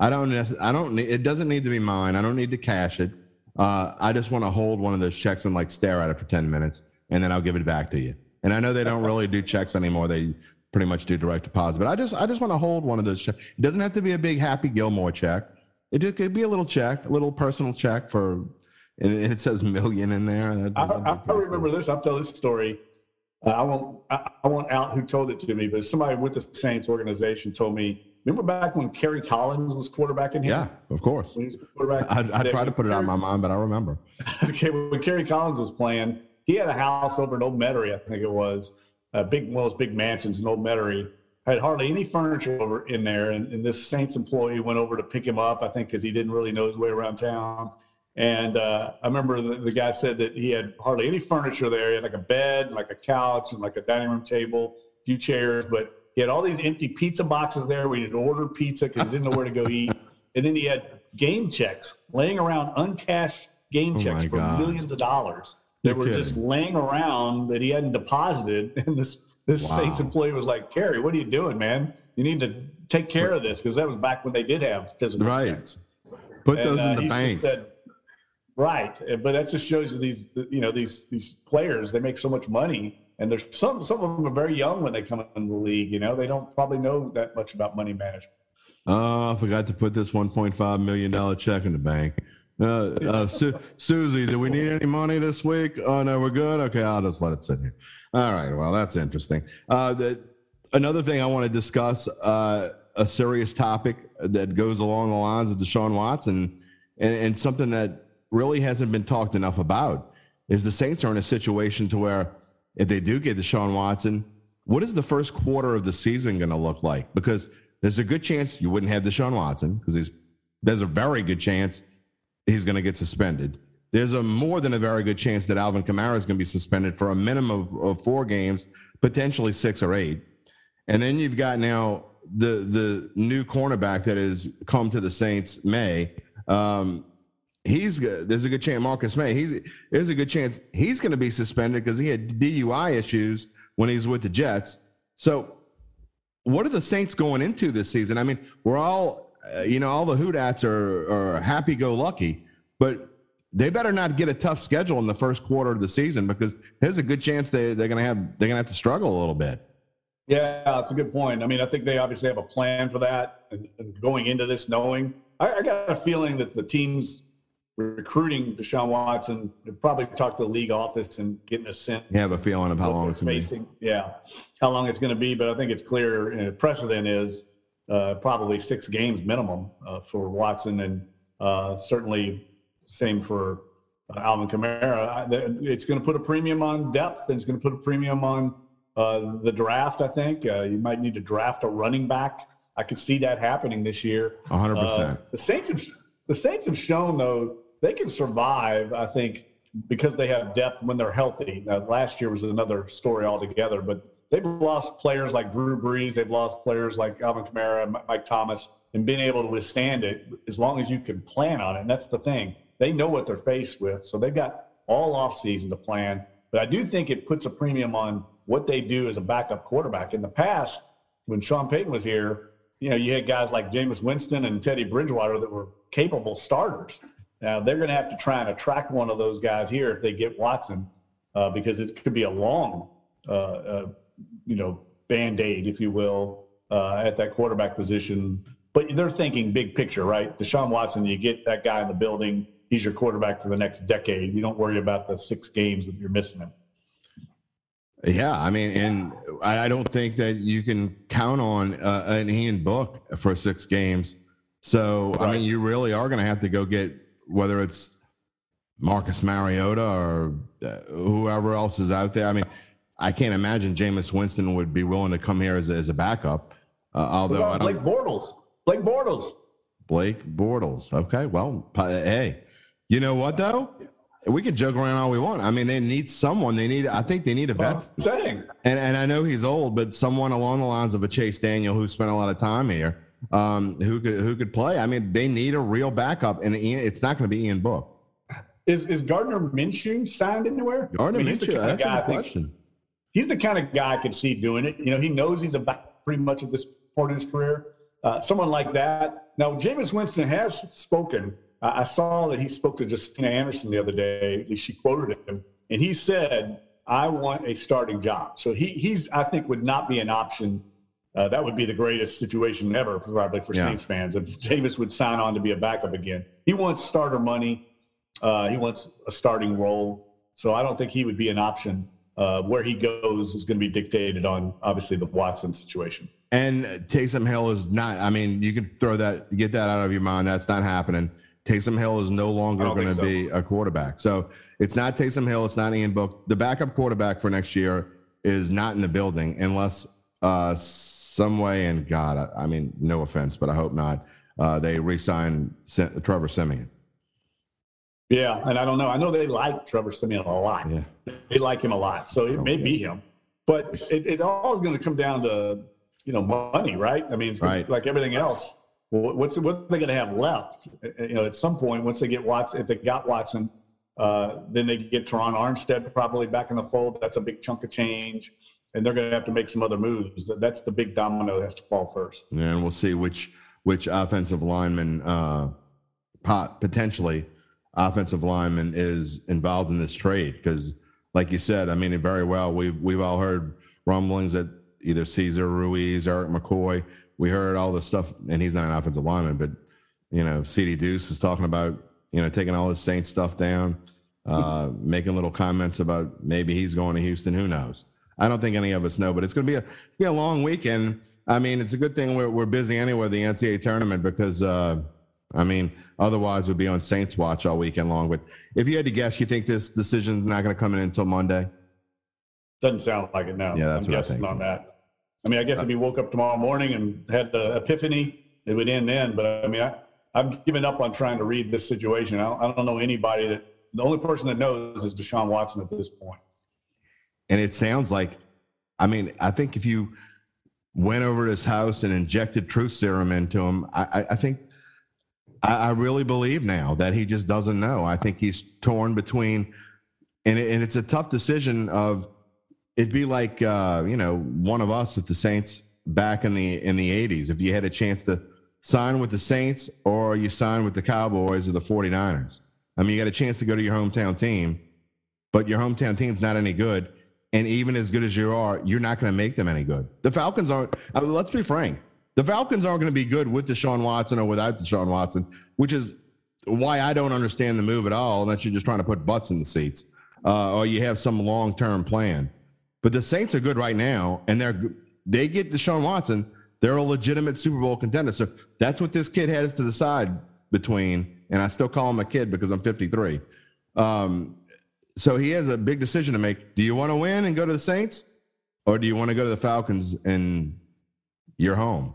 I don't, I don't need, it doesn't need to be mine. I don't need to cash it. Uh, I just want to hold one of those checks and like stare at it for ten minutes, and then I'll give it back to you. And I know they don't really do checks anymore. They pretty much do direct deposit, but I just, I just want to hold one of those checks. It doesn't have to be a big Happy Gilmore check. It just could be a little check, a little personal check for, and it says million in there. I, I, I remember this. I'll tell this story. Uh, I won't, I, I won't out who told it to me, but somebody with the Saints organization told me, remember back when Kerry Collins was quarterback in here? Yeah, of course. When he was quarterback, I, I tried to put it out of my mind, but I remember. Okay, when Kerry Collins was playing, he had a house over in Old Metairie, I think it was, uh, big, one of those big mansions in Old Metairie. Had hardly any furniture over in there, and, and this Saints employee went over to pick him up, I think, because he didn't really know his way around town. And uh, I remember the, the guy said that he had hardly any furniture there. He had like a bed, and like a couch, and like a dining room table, a few chairs. But he had all these empty pizza boxes there where he had ordered pizza because he didn't know where to go eat. And then he had game checks laying around, uncashed game oh checks for God. millions of dollars that You're were kidding. just laying around that he hadn't deposited. And this this wow. Saints employee was like, "Kerry, what are you doing, man? You need to take care of this," because that was back when they did have physical right. checks. Put and, those in uh, the bank. Said, Right, but that just shows you these, you know, these these players. They make so much money, and there's some some of them are very young when they come into the league. You know, they don't probably know that much about money management. Oh, I forgot to put this one point five million dollars check in the bank. Uh, uh, Su- Susie, do we need any money this week? Oh no, we're good. Okay, I'll just let it sit here. All right. Well, that's interesting. Uh, the, another thing I want to discuss, uh, a serious topic that goes along the lines of Deshaun Watson, and, and something that really hasn't been talked enough about, is the Saints are in a situation to where if they do get Deshaun Watson, what is the first quarter of the season going to look like? Because there's a good chance you wouldn't have Deshaun Watson, because he's, there's a very good chance he's going to get suspended. There's a more than a very good chance that Alvin Kamara is going to be suspended for a minimum of, of four games, potentially six or eight. And then you've got now the, the new cornerback that has come to the Saints, May, um, He's there's a good chance Marcus May. He's there's a good chance he's going to be suspended because he had D U I issues when he was with the Jets. So, what are the Saints going into this season? I mean, we're all uh, you know, all the Hoodats are are happy go lucky, but they better not get a tough schedule in the first quarter of the season, because there's a good chance they they're going to have they're going to have to struggle a little bit. Yeah, that's a good point. I mean, I think they obviously have a plan for that, and, and going into this knowing, I, I got a feeling that the teams recruiting Deshaun Watson, probably talk to the league office and getting a sense. You have a feeling of how long it's going to be. Yeah, how long it's going to be. But I think it's clear, and the precedent is uh, probably six games minimum uh, for Watson, and uh, certainly same for uh, Alvin Kamara. It's going to put a premium on depth, and it's going to put a premium on uh, the draft, I think. Uh, you might need to draft a running back. I could see that happening this year. one hundred percent. Uh, the Saints have, the Saints have shown, though, they can survive, I think, because they have depth when they're healthy. Now, last year was another story altogether, but they've lost players like Drew Brees. They've lost players like Alvin Kamara, Mike Thomas, and being able to withstand it as long as you can plan on it. And that's the thing. They know what they're faced with, so they've got all offseason to plan. But I do think it puts a premium on what they do as a backup quarterback. In the past, when Sean Payton was here, you know, you had guys like Jameis Winston and Teddy Bridgewater that were capable starters. Now, they're going to have to try and attract one of those guys here if they get Watson, uh, because it could be a long, uh, uh, you know, Band-Aid, if you will, uh, at that quarterback position. But they're thinking big picture, right? Deshaun Watson, you get that guy in the building, he's your quarterback for the next decade. You don't worry about the six games that you're missing him. Yeah, I mean, and I don't think that you can count on uh, an Ian Book for six games. So, right. I mean, you really are going to have to go get, whether it's Marcus Mariota or whoever else is out there. I mean, I can't imagine Jameis Winston would be willing to come here as a, as a backup. Uh, although I don't, Blake Bortles. Blake Bortles. Blake Bortles. Okay, well, hey, you know what, though? We can joke around all we want. I mean, they need someone. They need. I think they need a vet. I'm saying. And and I know he's old, but someone along the lines of a Chase Daniel who spent a lot of time here, um, who could who could play. I mean, they need a real backup, and Ian, it's not going to be Ian Book. Is is Gardner Minshew signed anywhere? Gardner I mean, Minshew. That's guy, a good question. He's the kind of guy I could see doing it. You know, he knows he's about pretty much at this point in his career. Uh, someone like that. Now, Jameis Winston has spoken. I saw that he spoke to Justina Anderson the other day. At least she quoted him, and he said, "I want a starting job." So he he's I think would not be an option. Uh, that would be the greatest situation ever, probably for yeah. Saints fans, if Jameis would sign on to be a backup again. He wants starter money. Uh, he wants a starting role. So I don't think he would be an option. Uh, where he goes is going to be dictated on obviously the Watson situation. And Taysom Hill is not. I mean, you can throw that, get that out of your mind. That's not happening. Taysom Hill is no longer going to so. be a quarterback. So it's not Taysom Hill. It's not Ian Book. The backup quarterback for next year is not in the building unless uh, some way, and God, I, I mean, no offense, but I hope not, uh, they re-sign Trevor Siemian. Yeah, and I don't know. I know they like Trevor Siemian a lot. Yeah. They like him a lot, so it oh, may yeah. be him. But it, it all is going to come down to, you know, money, right? I mean, it's right. like everything else. What's what are they going to have left? You know, at some point, once they get Watson, if they got Watson, uh, then they get Terron Armstead probably back in the fold. That's a big chunk of change, and they're going to have to make some other moves. That's the big domino that has to fall first. Yeah, and we'll see which which offensive lineman, uh, potentially offensive lineman, is involved in this trade. Because, like you said, I mean, very well we've we've all heard rumblings that either Cesar Ruiz, Eric McCoy. We heard all this stuff, and he's not an offensive lineman, but, you know, CeeDee Deuce is talking about, you know, taking all his Saints stuff down, uh, making little comments about maybe he's going to Houston. Who knows? I don't think any of us know, but it's going to be a be a long weekend. I mean, it's a good thing we're, we're busy anyway with the N C double A tournament because, uh, I mean, otherwise we'd be on Saints watch all weekend long. But if you had to guess, you think this decision is not going to come in until Monday? Doesn't sound like it now. Yeah, that's I'm what guessing I think. On that. I mean, I guess if he woke up tomorrow morning and had the epiphany, it would end then. But, I mean, I, I've given up on trying to read this situation. I don't, I don't know anybody that – the only person that knows is Deshaun Watson at this point. And it sounds like – I mean, I think if you went over to his house and injected truth serum into him, I, I think I, – I really believe now that he just doesn't know. I think he's torn between and – it, and it's a tough decision of – it'd be like, uh, you know, one of us at the Saints back in the in the eighties. If you had a chance to sign with the Saints or you sign with the Cowboys or the forty-niners. I mean, you got a chance to go to your hometown team, but your hometown team's not any good. And even as good as you are, you're not going to make them any good. The Falcons aren't, I mean, let's be frank, the Falcons aren't going to be good with Deshaun Watson or without Deshaun Watson, which is why I don't understand the move at all, unless you're just trying to put butts in the seats uh, or you have some long-term plan. But the Saints are good right now, and they're they get Deshaun Watson, they're a legitimate Super Bowl contender. So that's what this kid has to decide between, and I still call him a kid because I'm fifty-three. Um, so he has a big decision to make. Do you want to win and go to the Saints, or do you want to go to the Falcons and you're home?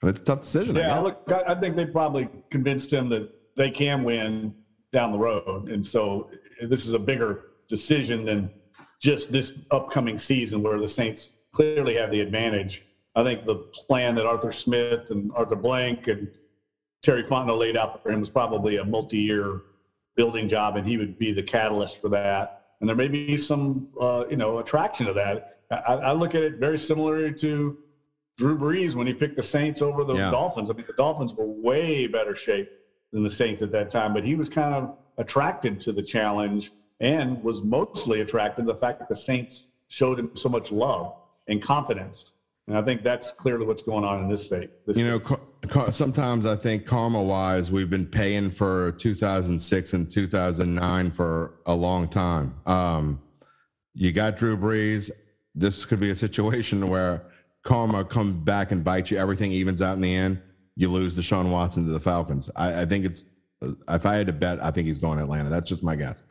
That's a tough decision. Yeah, I look, I think they probably convinced him that they can win down the road, and so this is a bigger decision than – just this upcoming season where the Saints clearly have the advantage. I think the plan that Arthur Smith and Arthur Blank and Terry Fontenot laid out for him was probably a multi-year building job, and he would be the catalyst for that. And there may be some, uh, you know, attraction to that. I, I look at it very similar to Drew Brees when he picked the Saints over the yeah. Dolphins. I mean, the Dolphins were way better shape than the Saints at that time, but he was kind of attracted to the challenge and was mostly attracted to the fact that the Saints showed him so much love and confidence. And I think that's clearly what's going on in this state. This you know, ca- ca- sometimes I think karma-wise, we've been paying for two thousand six and two thousand nine for a long time. Um, you got Drew Brees. This could be a situation where karma comes back and bites you. Everything evens out in the end. You lose Deshaun Watson to the Falcons. I, I think it's – if I had to bet, I think he's going to Atlanta. That's just my guess.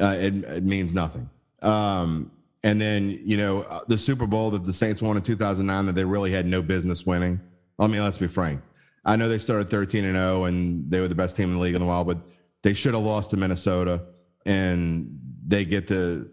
Uh, it, it means nothing. Um And then, you know, the Super Bowl that the Saints won in two thousand nine that they really had no business winning. I mean, let's be frank. I know they started thirteen and oh and they were the best team in the league in a while, but they should have lost to Minnesota, and they get the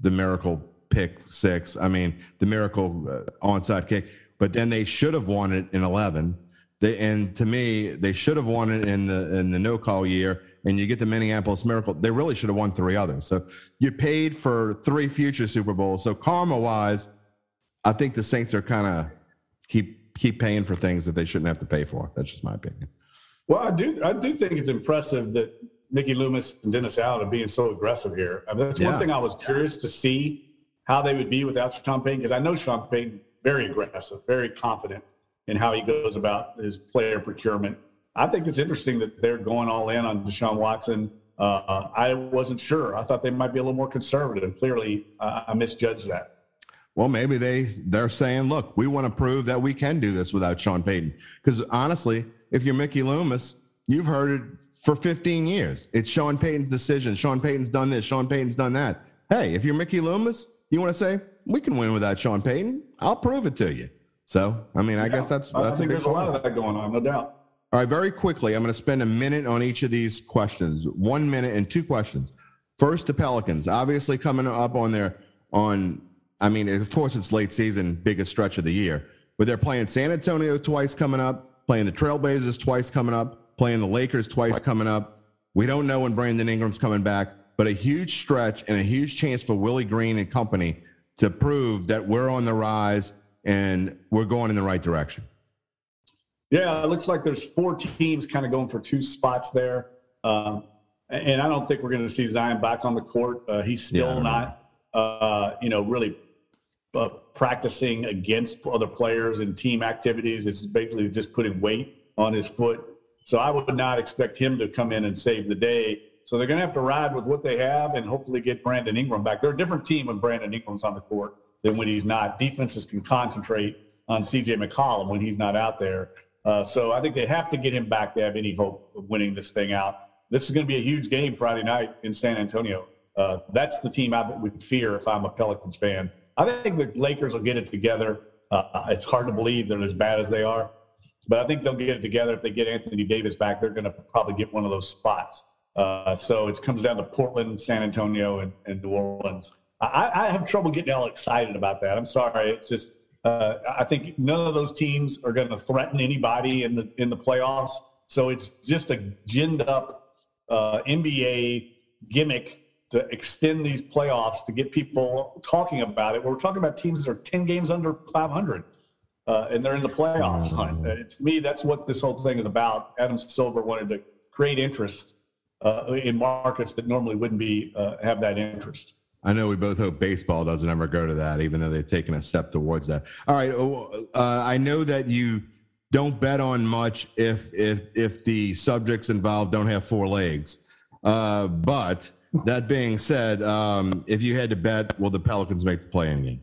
the miracle pick six. I mean, the miracle uh, onside kick. But then they should have won it in eleven. They, and to me, they should have won it in the in the no-call year, and you get the Minneapolis Miracle. They really should have won three others. So you paid for three future Super Bowls. So karma-wise, I think the Saints are kind of keep keep paying for things that they shouldn't have to pay for. That's just my opinion. Well, I do I do think it's impressive that Mickey Loomis and Dennis Allen are being so aggressive here. I mean, that's yeah. one thing I was curious to see how they would be without Sean Payton, because I know Sean Payton, very aggressive, very confident in how he goes about his player procurement. I think it's interesting that they're going all in on Deshaun Watson. Uh, I wasn't sure. I thought they might be a little more conservative. Clearly, uh, I misjudged that. Well, maybe they, they're saying, look, we want to prove that we can do this without Sean Payton. Because honestly, if you're Mickey Loomis, you've heard it for fifteen years. It's Sean Payton's decision. Sean Payton's done this. Sean Payton's done that. Hey, if you're Mickey Loomis, you want to say, we can win without Sean Payton. I'll prove it to you. So, I mean, I yeah, guess that's, that's I think a there's problem. A lot of that going on, no doubt. All right, very quickly, I'm going to spend a minute on each of these questions. One minute and two questions. First, the Pelicans, obviously coming up on their, on, I mean, of course it's late season, biggest stretch of the year, but they're playing San Antonio twice coming up, playing the Trailblazers twice coming up, playing the Lakers twice coming up. We don't know when Brandon Ingram's coming back, but a huge stretch and a huge chance for Willie Green and company to prove that we're on the rise and we're going in the right direction. Yeah, it looks like there's four teams kind of going for two spots there. Um, and I don't think we're going to see Zion back on the court. Uh, he's still yeah, not, uh, you know, really uh, practicing against other players and team activities. It's basically just putting weight on his foot. So I would not expect him to come in and save the day. So they're going to have to ride with what they have and hopefully get Brandon Ingram back. They're a different team when Brandon Ingram's on the court than when he's not. Defenses can concentrate on C J McCollum when he's not out there. Uh, so I think they have to get him back to have any hope of winning this thing out. This is going to be a huge game Friday night in San Antonio. Uh, that's the team I would fear if I'm a Pelicans fan. I think the Lakers will get it together. Uh, it's hard to believe they're as bad as they are, but I think they'll get it together. If they get Anthony Davis back, they're going to probably get one of those spots. Uh, so it comes down to Portland, San Antonio, and, and New Orleans. I, I have trouble getting all excited about that. I'm sorry. It's just uh, I think none of those teams are going to threaten anybody in the in the playoffs. So it's just a ginned up uh, N B A gimmick to extend these playoffs to get people talking about it. We're talking about teams that are ten games under five hundred, uh, and they're in the playoffs. Mm-hmm. To me, that's what this whole thing is about. Adam Silver wanted to create interest uh, in markets that normally wouldn't be uh, have that interest. I know we both hope baseball doesn't ever go to that, even though they've taken a step towards that. All right. Uh, I know that you don't bet on much if, if, if the subjects involved don't have four legs. Uh, but that being said, um, if you had to bet, will the Pelicans make the play-in game?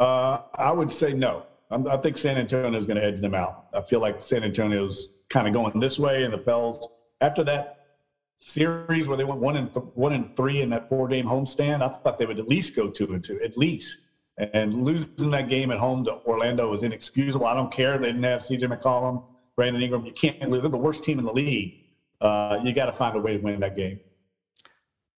Uh, I would say no. I'm, I think San Antonio is going to edge them out. I feel like San Antonio's kind of going this way and the Pels after that series where they went one and th- one and three in that four-game homestand, I thought they would at least go two and two, at least. And losing that game at home to Orlando was inexcusable. I don't care. They didn't have C J McCollum, Brandon Ingram. You can't lose. They're the worst team in the league. Uh, you got to find a way to win that game.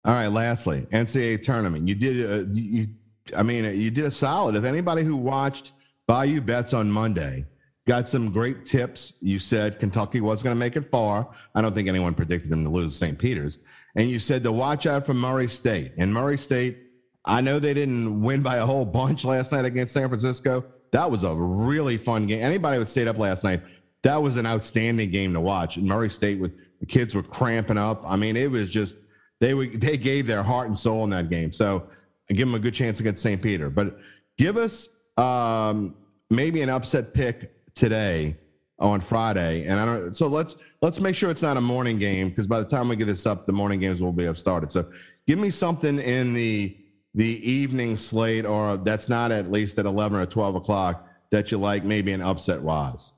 All right. Lastly, N C double A tournament. You did. Uh, you I mean, you did a solid. If anybody who watched Bayou Bets on Monday got some great tips, you said Kentucky was going to make it far. I don't think anyone predicted them to lose Saint Peter's. And you said to watch out for Murray State. And Murray State, I know they didn't win by a whole bunch last night against San Francisco. That was a really fun game. Anybody who stayed up last night, that was an outstanding game to watch. And Murray State, with the kids were cramping up. I mean, it was just, they were, they gave their heart and soul in that game. So I give them a good chance against Saint Peter. But give us um, maybe an upset pick today on Friday. And I don't, so let's, let's make sure it's not a morning game, because by the time we get this up, the morning games will be up started. So give me something in the, the evening slate, or that's not at least at eleven or twelve o'clock, that you like, maybe an upset wise.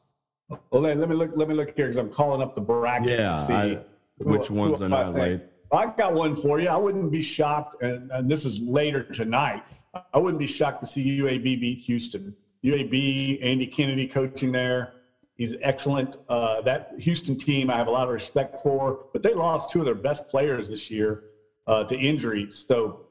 Well, then let me look, let me look here, because I'm calling up the bracket. Yeah, to see I, which who, ones who are not late. I got one for you. I wouldn't be shocked, and, and this is later tonight, I wouldn't be shocked to see U A B beat Houston. U A B, Andy Kennedy coaching there. He's excellent. Uh, that Houston team I have a lot of respect for, but they lost two of their best players this year uh, to injury. So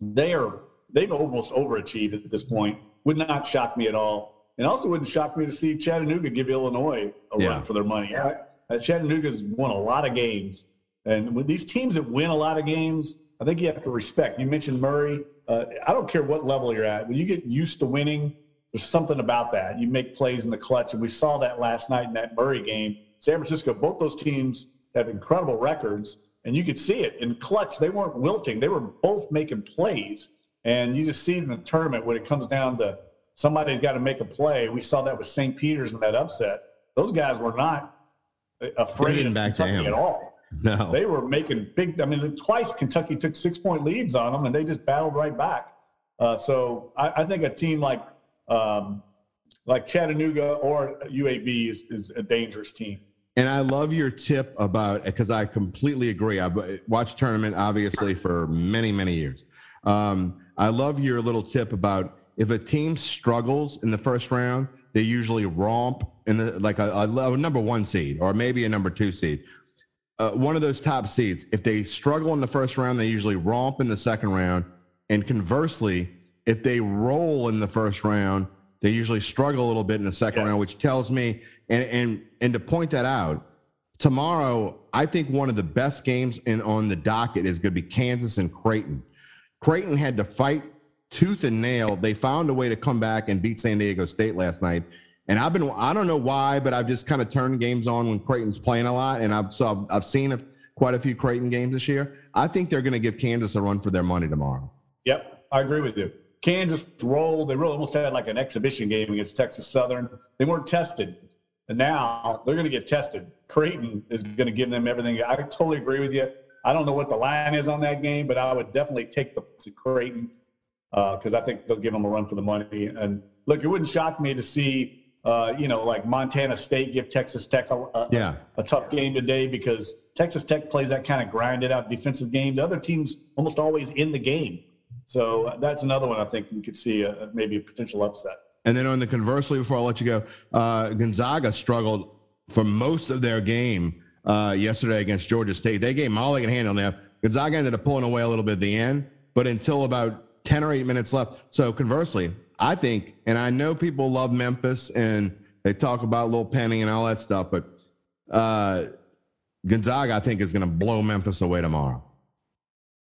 they are, they've almost overachieved at this point. Would not shock me at all. And also wouldn't shock me to see Chattanooga give Illinois a yeah. run for their money. Uh, Chattanooga's won a lot of games. And with these teams that win a lot of games, I think you have to respect. You mentioned Murray. Uh, I don't care what level you're at. When you get used to winning, there's something about that. You make plays in the clutch, and we saw that last night in that Murray game. San Francisco, both those teams have incredible records, and you could see it. In clutch, they weren't wilting. They were both making plays, and you just see it in the tournament when it comes down to somebody's got to make a play. We saw that with Saint Peter's in that upset. Those guys were not afraid of Kentucky at all. No. They were making big – I mean, twice Kentucky took six-point leads on them, and they just battled right back. Uh, so I, I think a team like um, like Chattanooga or U A B is, is a dangerous team. And I love your tip about – because I completely agree. I watched tournament, obviously, for many, many years. Um, I love your little tip about if a team struggles in the first round, they usually romp in the like a, a, a number one seed or maybe a number two seed. Uh, one of those top seeds, if they struggle in the first round, they usually romp in the second round. And conversely, if they roll in the first round, they usually struggle a little bit in the second yes. round, which tells me, and, and, and to point that out, tomorrow, I think one of the best games in on the docket is going to be Kansas and Creighton. Creighton had to fight tooth and nail. They found a way to come back and beat San Diego State last night. And I've been, I don't know why, but I've just kind of turned games on when Creighton's playing a lot. And I've, so I've, I've seen a, quite a few Creighton games this year. I think they're going to give Kansas a run for their money tomorrow. Yep, I agree with you. Kansas rolled. They really almost had like an exhibition game against Texas Southern. They weren't tested. And now they're going to get tested. Creighton is going to give them everything. I totally agree with you. I don't know what the line is on that game, but I would definitely take the to Creighton because uh, I think they'll give them a run for the money. And, look, it wouldn't shock me to see – Uh, you know, like Montana State give Texas Tech a, a, yeah. a tough game today because Texas Tech plays that kind of grinded out defensive game. The other team's almost always in the game. So that's another one I think we could see a, maybe a potential upset. And then on the conversely, before I let you go, uh, Gonzaga struggled for most of their game uh, yesterday against Georgia State. They gave them all they can handle now. Gonzaga ended up pulling away a little bit at the end, but until about ten or eight minutes left. So conversely, I think, and I know people love Memphis and they talk about Lil Penny and all that stuff, but uh, Gonzaga, I think, is going to blow Memphis away tomorrow.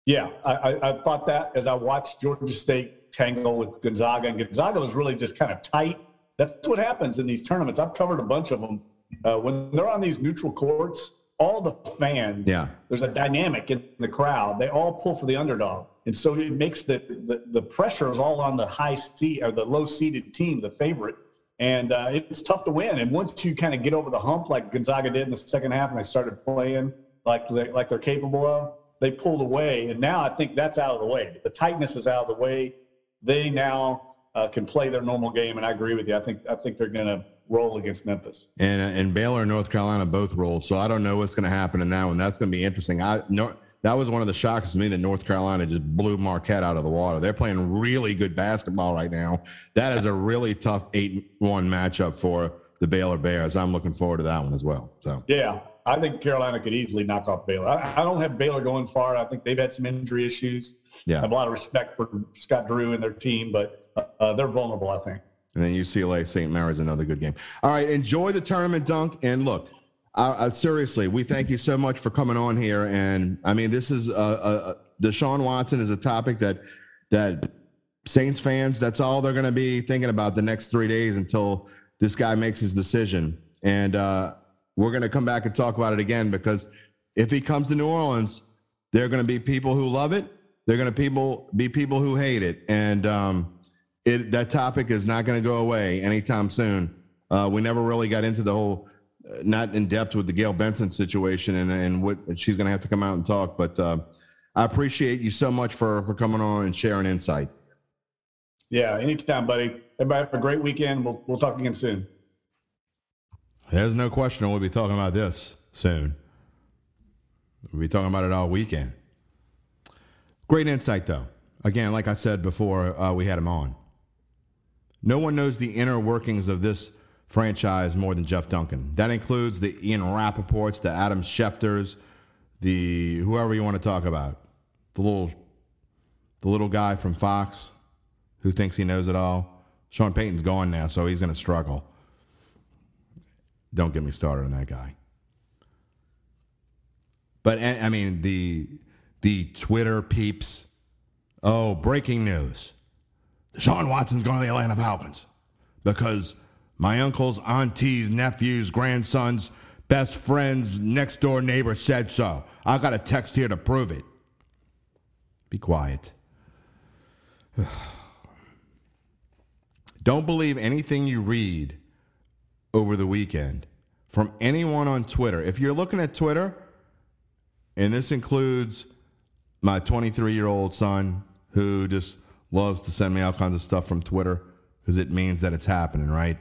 Yeah, I, I thought that as I watched Georgia State tangle with Gonzaga, and Gonzaga was really just kind of tight. That's what happens in these tournaments. I've covered a bunch of them. Uh, when they're on these neutral courts, all the fans, yeah. there's a dynamic in the crowd. They all pull for the underdog. And so it makes the, the, the pressure is all on the high seed or the low seeded team, the favorite. And uh, it's tough to win. And once you kind of get over the hump, like Gonzaga did in the second half, and they started playing like they, like they're capable of, they pulled away. And now I think that's out of the way. The tightness is out of the way. They now uh, can play their normal game. And I agree with you. I think I think they're going to roll against Memphis. And and Baylor and North Carolina both rolled. So I don't know what's going to happen in that one. That's going to be interesting. I no. That was one of the shocks to me that North Carolina just blew Marquette out of the water. They're playing really good basketball right now. That is a really tough eight one matchup for the Baylor Bears. I'm looking forward to that one as well. So yeah, I think Carolina could easily knock off Baylor. I, I don't have Baylor going far. I think they've had some injury issues. Yeah. I have a lot of respect for Scott Drew and their team, but uh, they're vulnerable, I think. And then U C L A, Saint Mary's, another good game. All right, enjoy the tournament, Dunk. And look, I, I, seriously, we thank you so much for coming on here. And, I mean, this is a, a – Deshaun Watson is a topic that that Saints fans, that's all they're going to be thinking about the next three days until this guy makes his decision. And uh, we're going to come back and talk about it again, because if he comes to New Orleans, there are going to be people who love it. They're going to people be people who hate it. And um, it, that topic is not going to go away anytime soon. Uh, we never really got into the whole, uh, not in depth with the Gail Benson situation and, and what she's going to have to come out and talk. But uh, I appreciate you so much for, for coming on and sharing insight. Yeah, anytime, buddy. Everybody have a great weekend. We'll, we'll talk again soon. There's no question we'll be talking about this soon. We'll be talking about it all weekend. Great insight, though. Again, like I said before, uh, we had him on. No one knows the inner workings of this franchise more than Jeff Duncan. That includes the Ian Rappaports, the Adam Schefters, the whoever you want to talk about, the little, the little guy from Fox who thinks he knows it all. Sean Payton's gone now, so he's going to struggle. Don't get me started on that guy. But, I mean, the the Twitter peeps. Oh, breaking news. Deshaun Watson's going to the Atlanta Falcons because my uncle's, aunties, nephews, grandsons, best friend's next door neighbor said so. I got a text here to prove it. Be quiet. Don't believe anything you read over the weekend from anyone on Twitter. If you're looking at Twitter, and this includes my twenty-three-year-old son who just loves to send me all kinds of stuff from Twitter because it means that it's happening, right?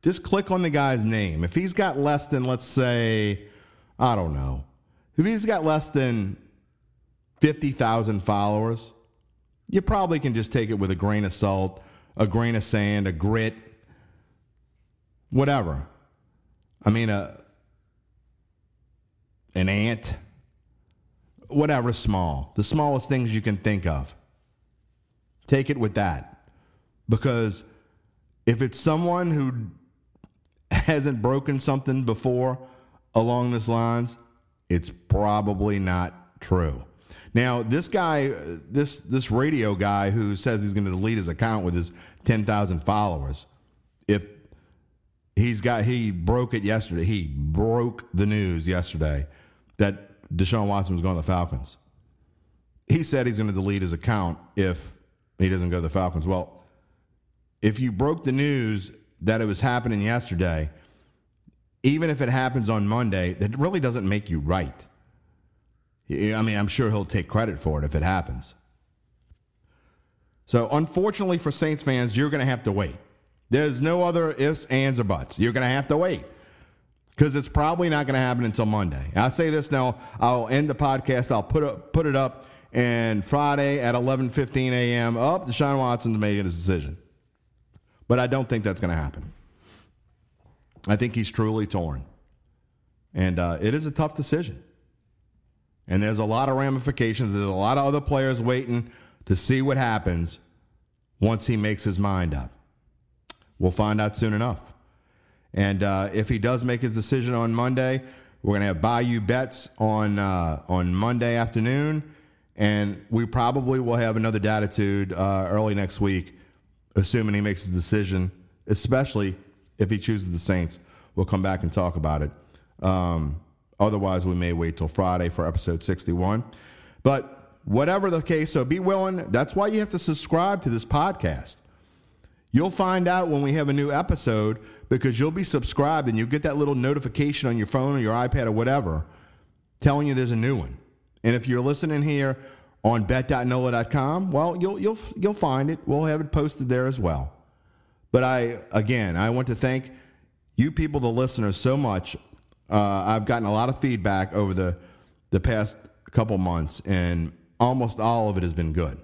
Just click on the guy's name. If he's got less than, let's say, I don't know, if he's got less than fifty thousand followers, you probably can just take it with a grain of salt, a grain of sand, a grit, whatever. I mean, a, an ant, whatever small, the smallest things you can think of. Take it with that. Because if it's someone who hasn't broken something before along these lines, it's probably not true. Now, this guy, this this radio guy who says he's going to delete his account with his ten thousand followers, if He's got, he broke it yesterday. He broke the news yesterday that Deshaun Watson was going to the Falcons. He said he's going to delete his account if he doesn't go to the Falcons. Well, if you broke the news that it was happening yesterday, even if it happens on Monday, that really doesn't make you right. I mean, I'm sure he'll take credit for it if it happens. So, unfortunately for Saints fans, you're going to have to wait. There's no other ifs, ands, or buts. You're going to have to wait because it's probably not going to happen until Monday. I say this now. I'll end the podcast. I'll put up, put it up, and Friday at eleven fifteen a.m., up, oh, Deshaun Watson's making his decision. But I don't think that's going to happen. I think he's truly torn. And uh, it is a tough decision. And there's a lot of ramifications. There's a lot of other players waiting to see what happens once he makes his mind up. We'll find out soon enough. And uh, if he does make his decision on Monday, we're going to have Bayou Bets on uh, on Monday afternoon. And we probably will have another Datitude uh, early next week, assuming he makes his decision, especially if he chooses the Saints. We'll come back and talk about it. Um, otherwise, we may wait till Friday for episode sixty-one. But whatever the case, so be willing. That's why you have to subscribe to this podcast. You'll find out when we have a new episode because you'll be subscribed and you'll get that little notification on your phone or your iPad or whatever telling you there's a new one. And if you're listening here on bet dot nola dot com, well, you'll you'll you'll find it. We'll have it posted there as well. But I again, I want to thank you people, the listeners, so much. Uh, I've gotten a lot of feedback over the the past couple months, and almost all of it has been good.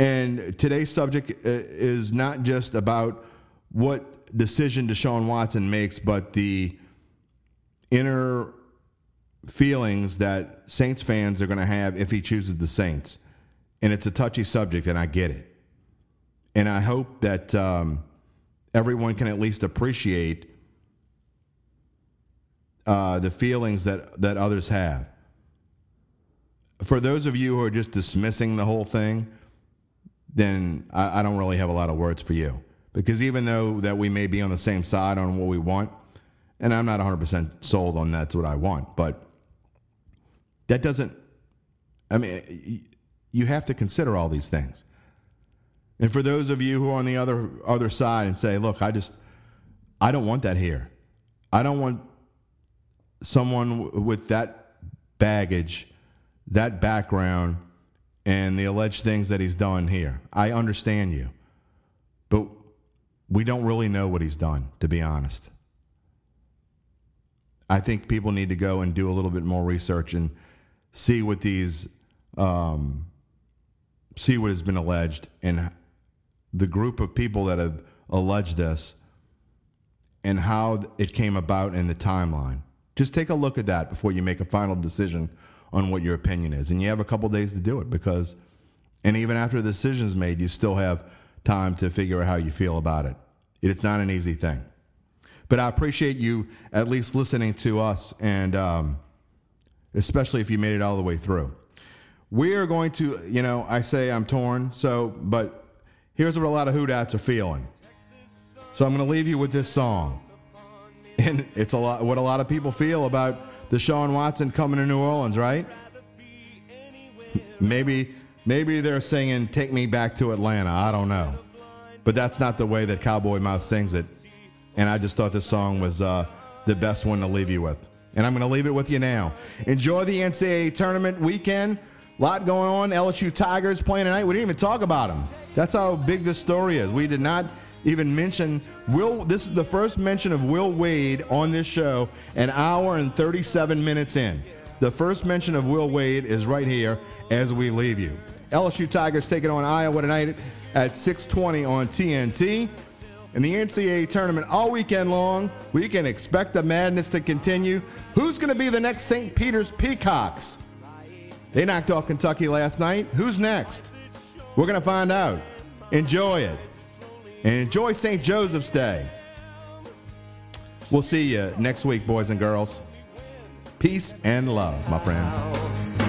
And today's subject is not just about what decision Deshaun Watson makes, but the inner feelings that Saints fans are going to have if he chooses the Saints. And it's a touchy subject, and I get it. And I hope that um, everyone can at least appreciate uh, the feelings that, that others have. For those of you who are just dismissing the whole thing, then I, I don't really have a lot of words for you. Because even though that we may be on the same side on what we want, and I'm not one hundred percent sold on that's what I want, but that doesn't, I mean, you have to consider all these things. And for those of you who are on the other other side and say, look, I just, I don't want that here. I don't want someone w- with that baggage, that background, and the alleged things that he's done here. I understand you. But we don't really know what he's done, to be honest. I think people need to go and do a little bit more research and see what these, um, see what has been alleged and the group of people that have alleged this and how it came about in the timeline. Just take a look at that before you make a final decision on what your opinion is. And you have a couple days to do it because, and even after the decision's made, you still have time to figure out how you feel about it. It's not an easy thing. But I appreciate you at least listening to us, and um, especially if you made it all the way through. We are going to, you know, I say I'm torn, so, but here's what a lot of Hoodats are feeling. So I'm going to leave you with this song. And it's a lot what a lot of people feel about Deshaun Watson coming to New Orleans, right? Maybe, maybe they're singing Take Me Back to Atlanta. I don't know. But that's not the way that Cowboy Mouth sings it. And I just thought this song was uh, the best one to leave you with. And I'm going to leave it with you now. Enjoy the N C double A tournament weekend. A lot going on. L S U Tigers playing tonight. We didn't even talk about them. That's how big this story is. We did not even mention Will. This is the first mention of Will Wade on this show an hour and thirty-seven minutes in. The first mention of Will Wade is right here as we leave you. L S U Tigers taking on Iowa tonight at six twenty on T N T. In the N C double A tournament all weekend long, we can expect the madness to continue. Who's going to be the next Saint Peter's Peacocks? They knocked off Kentucky last night. Who's next? We're going to find out. Enjoy it. And enjoy Saint Joseph's Day. We'll see you next week, boys and girls. Peace and love, my friends.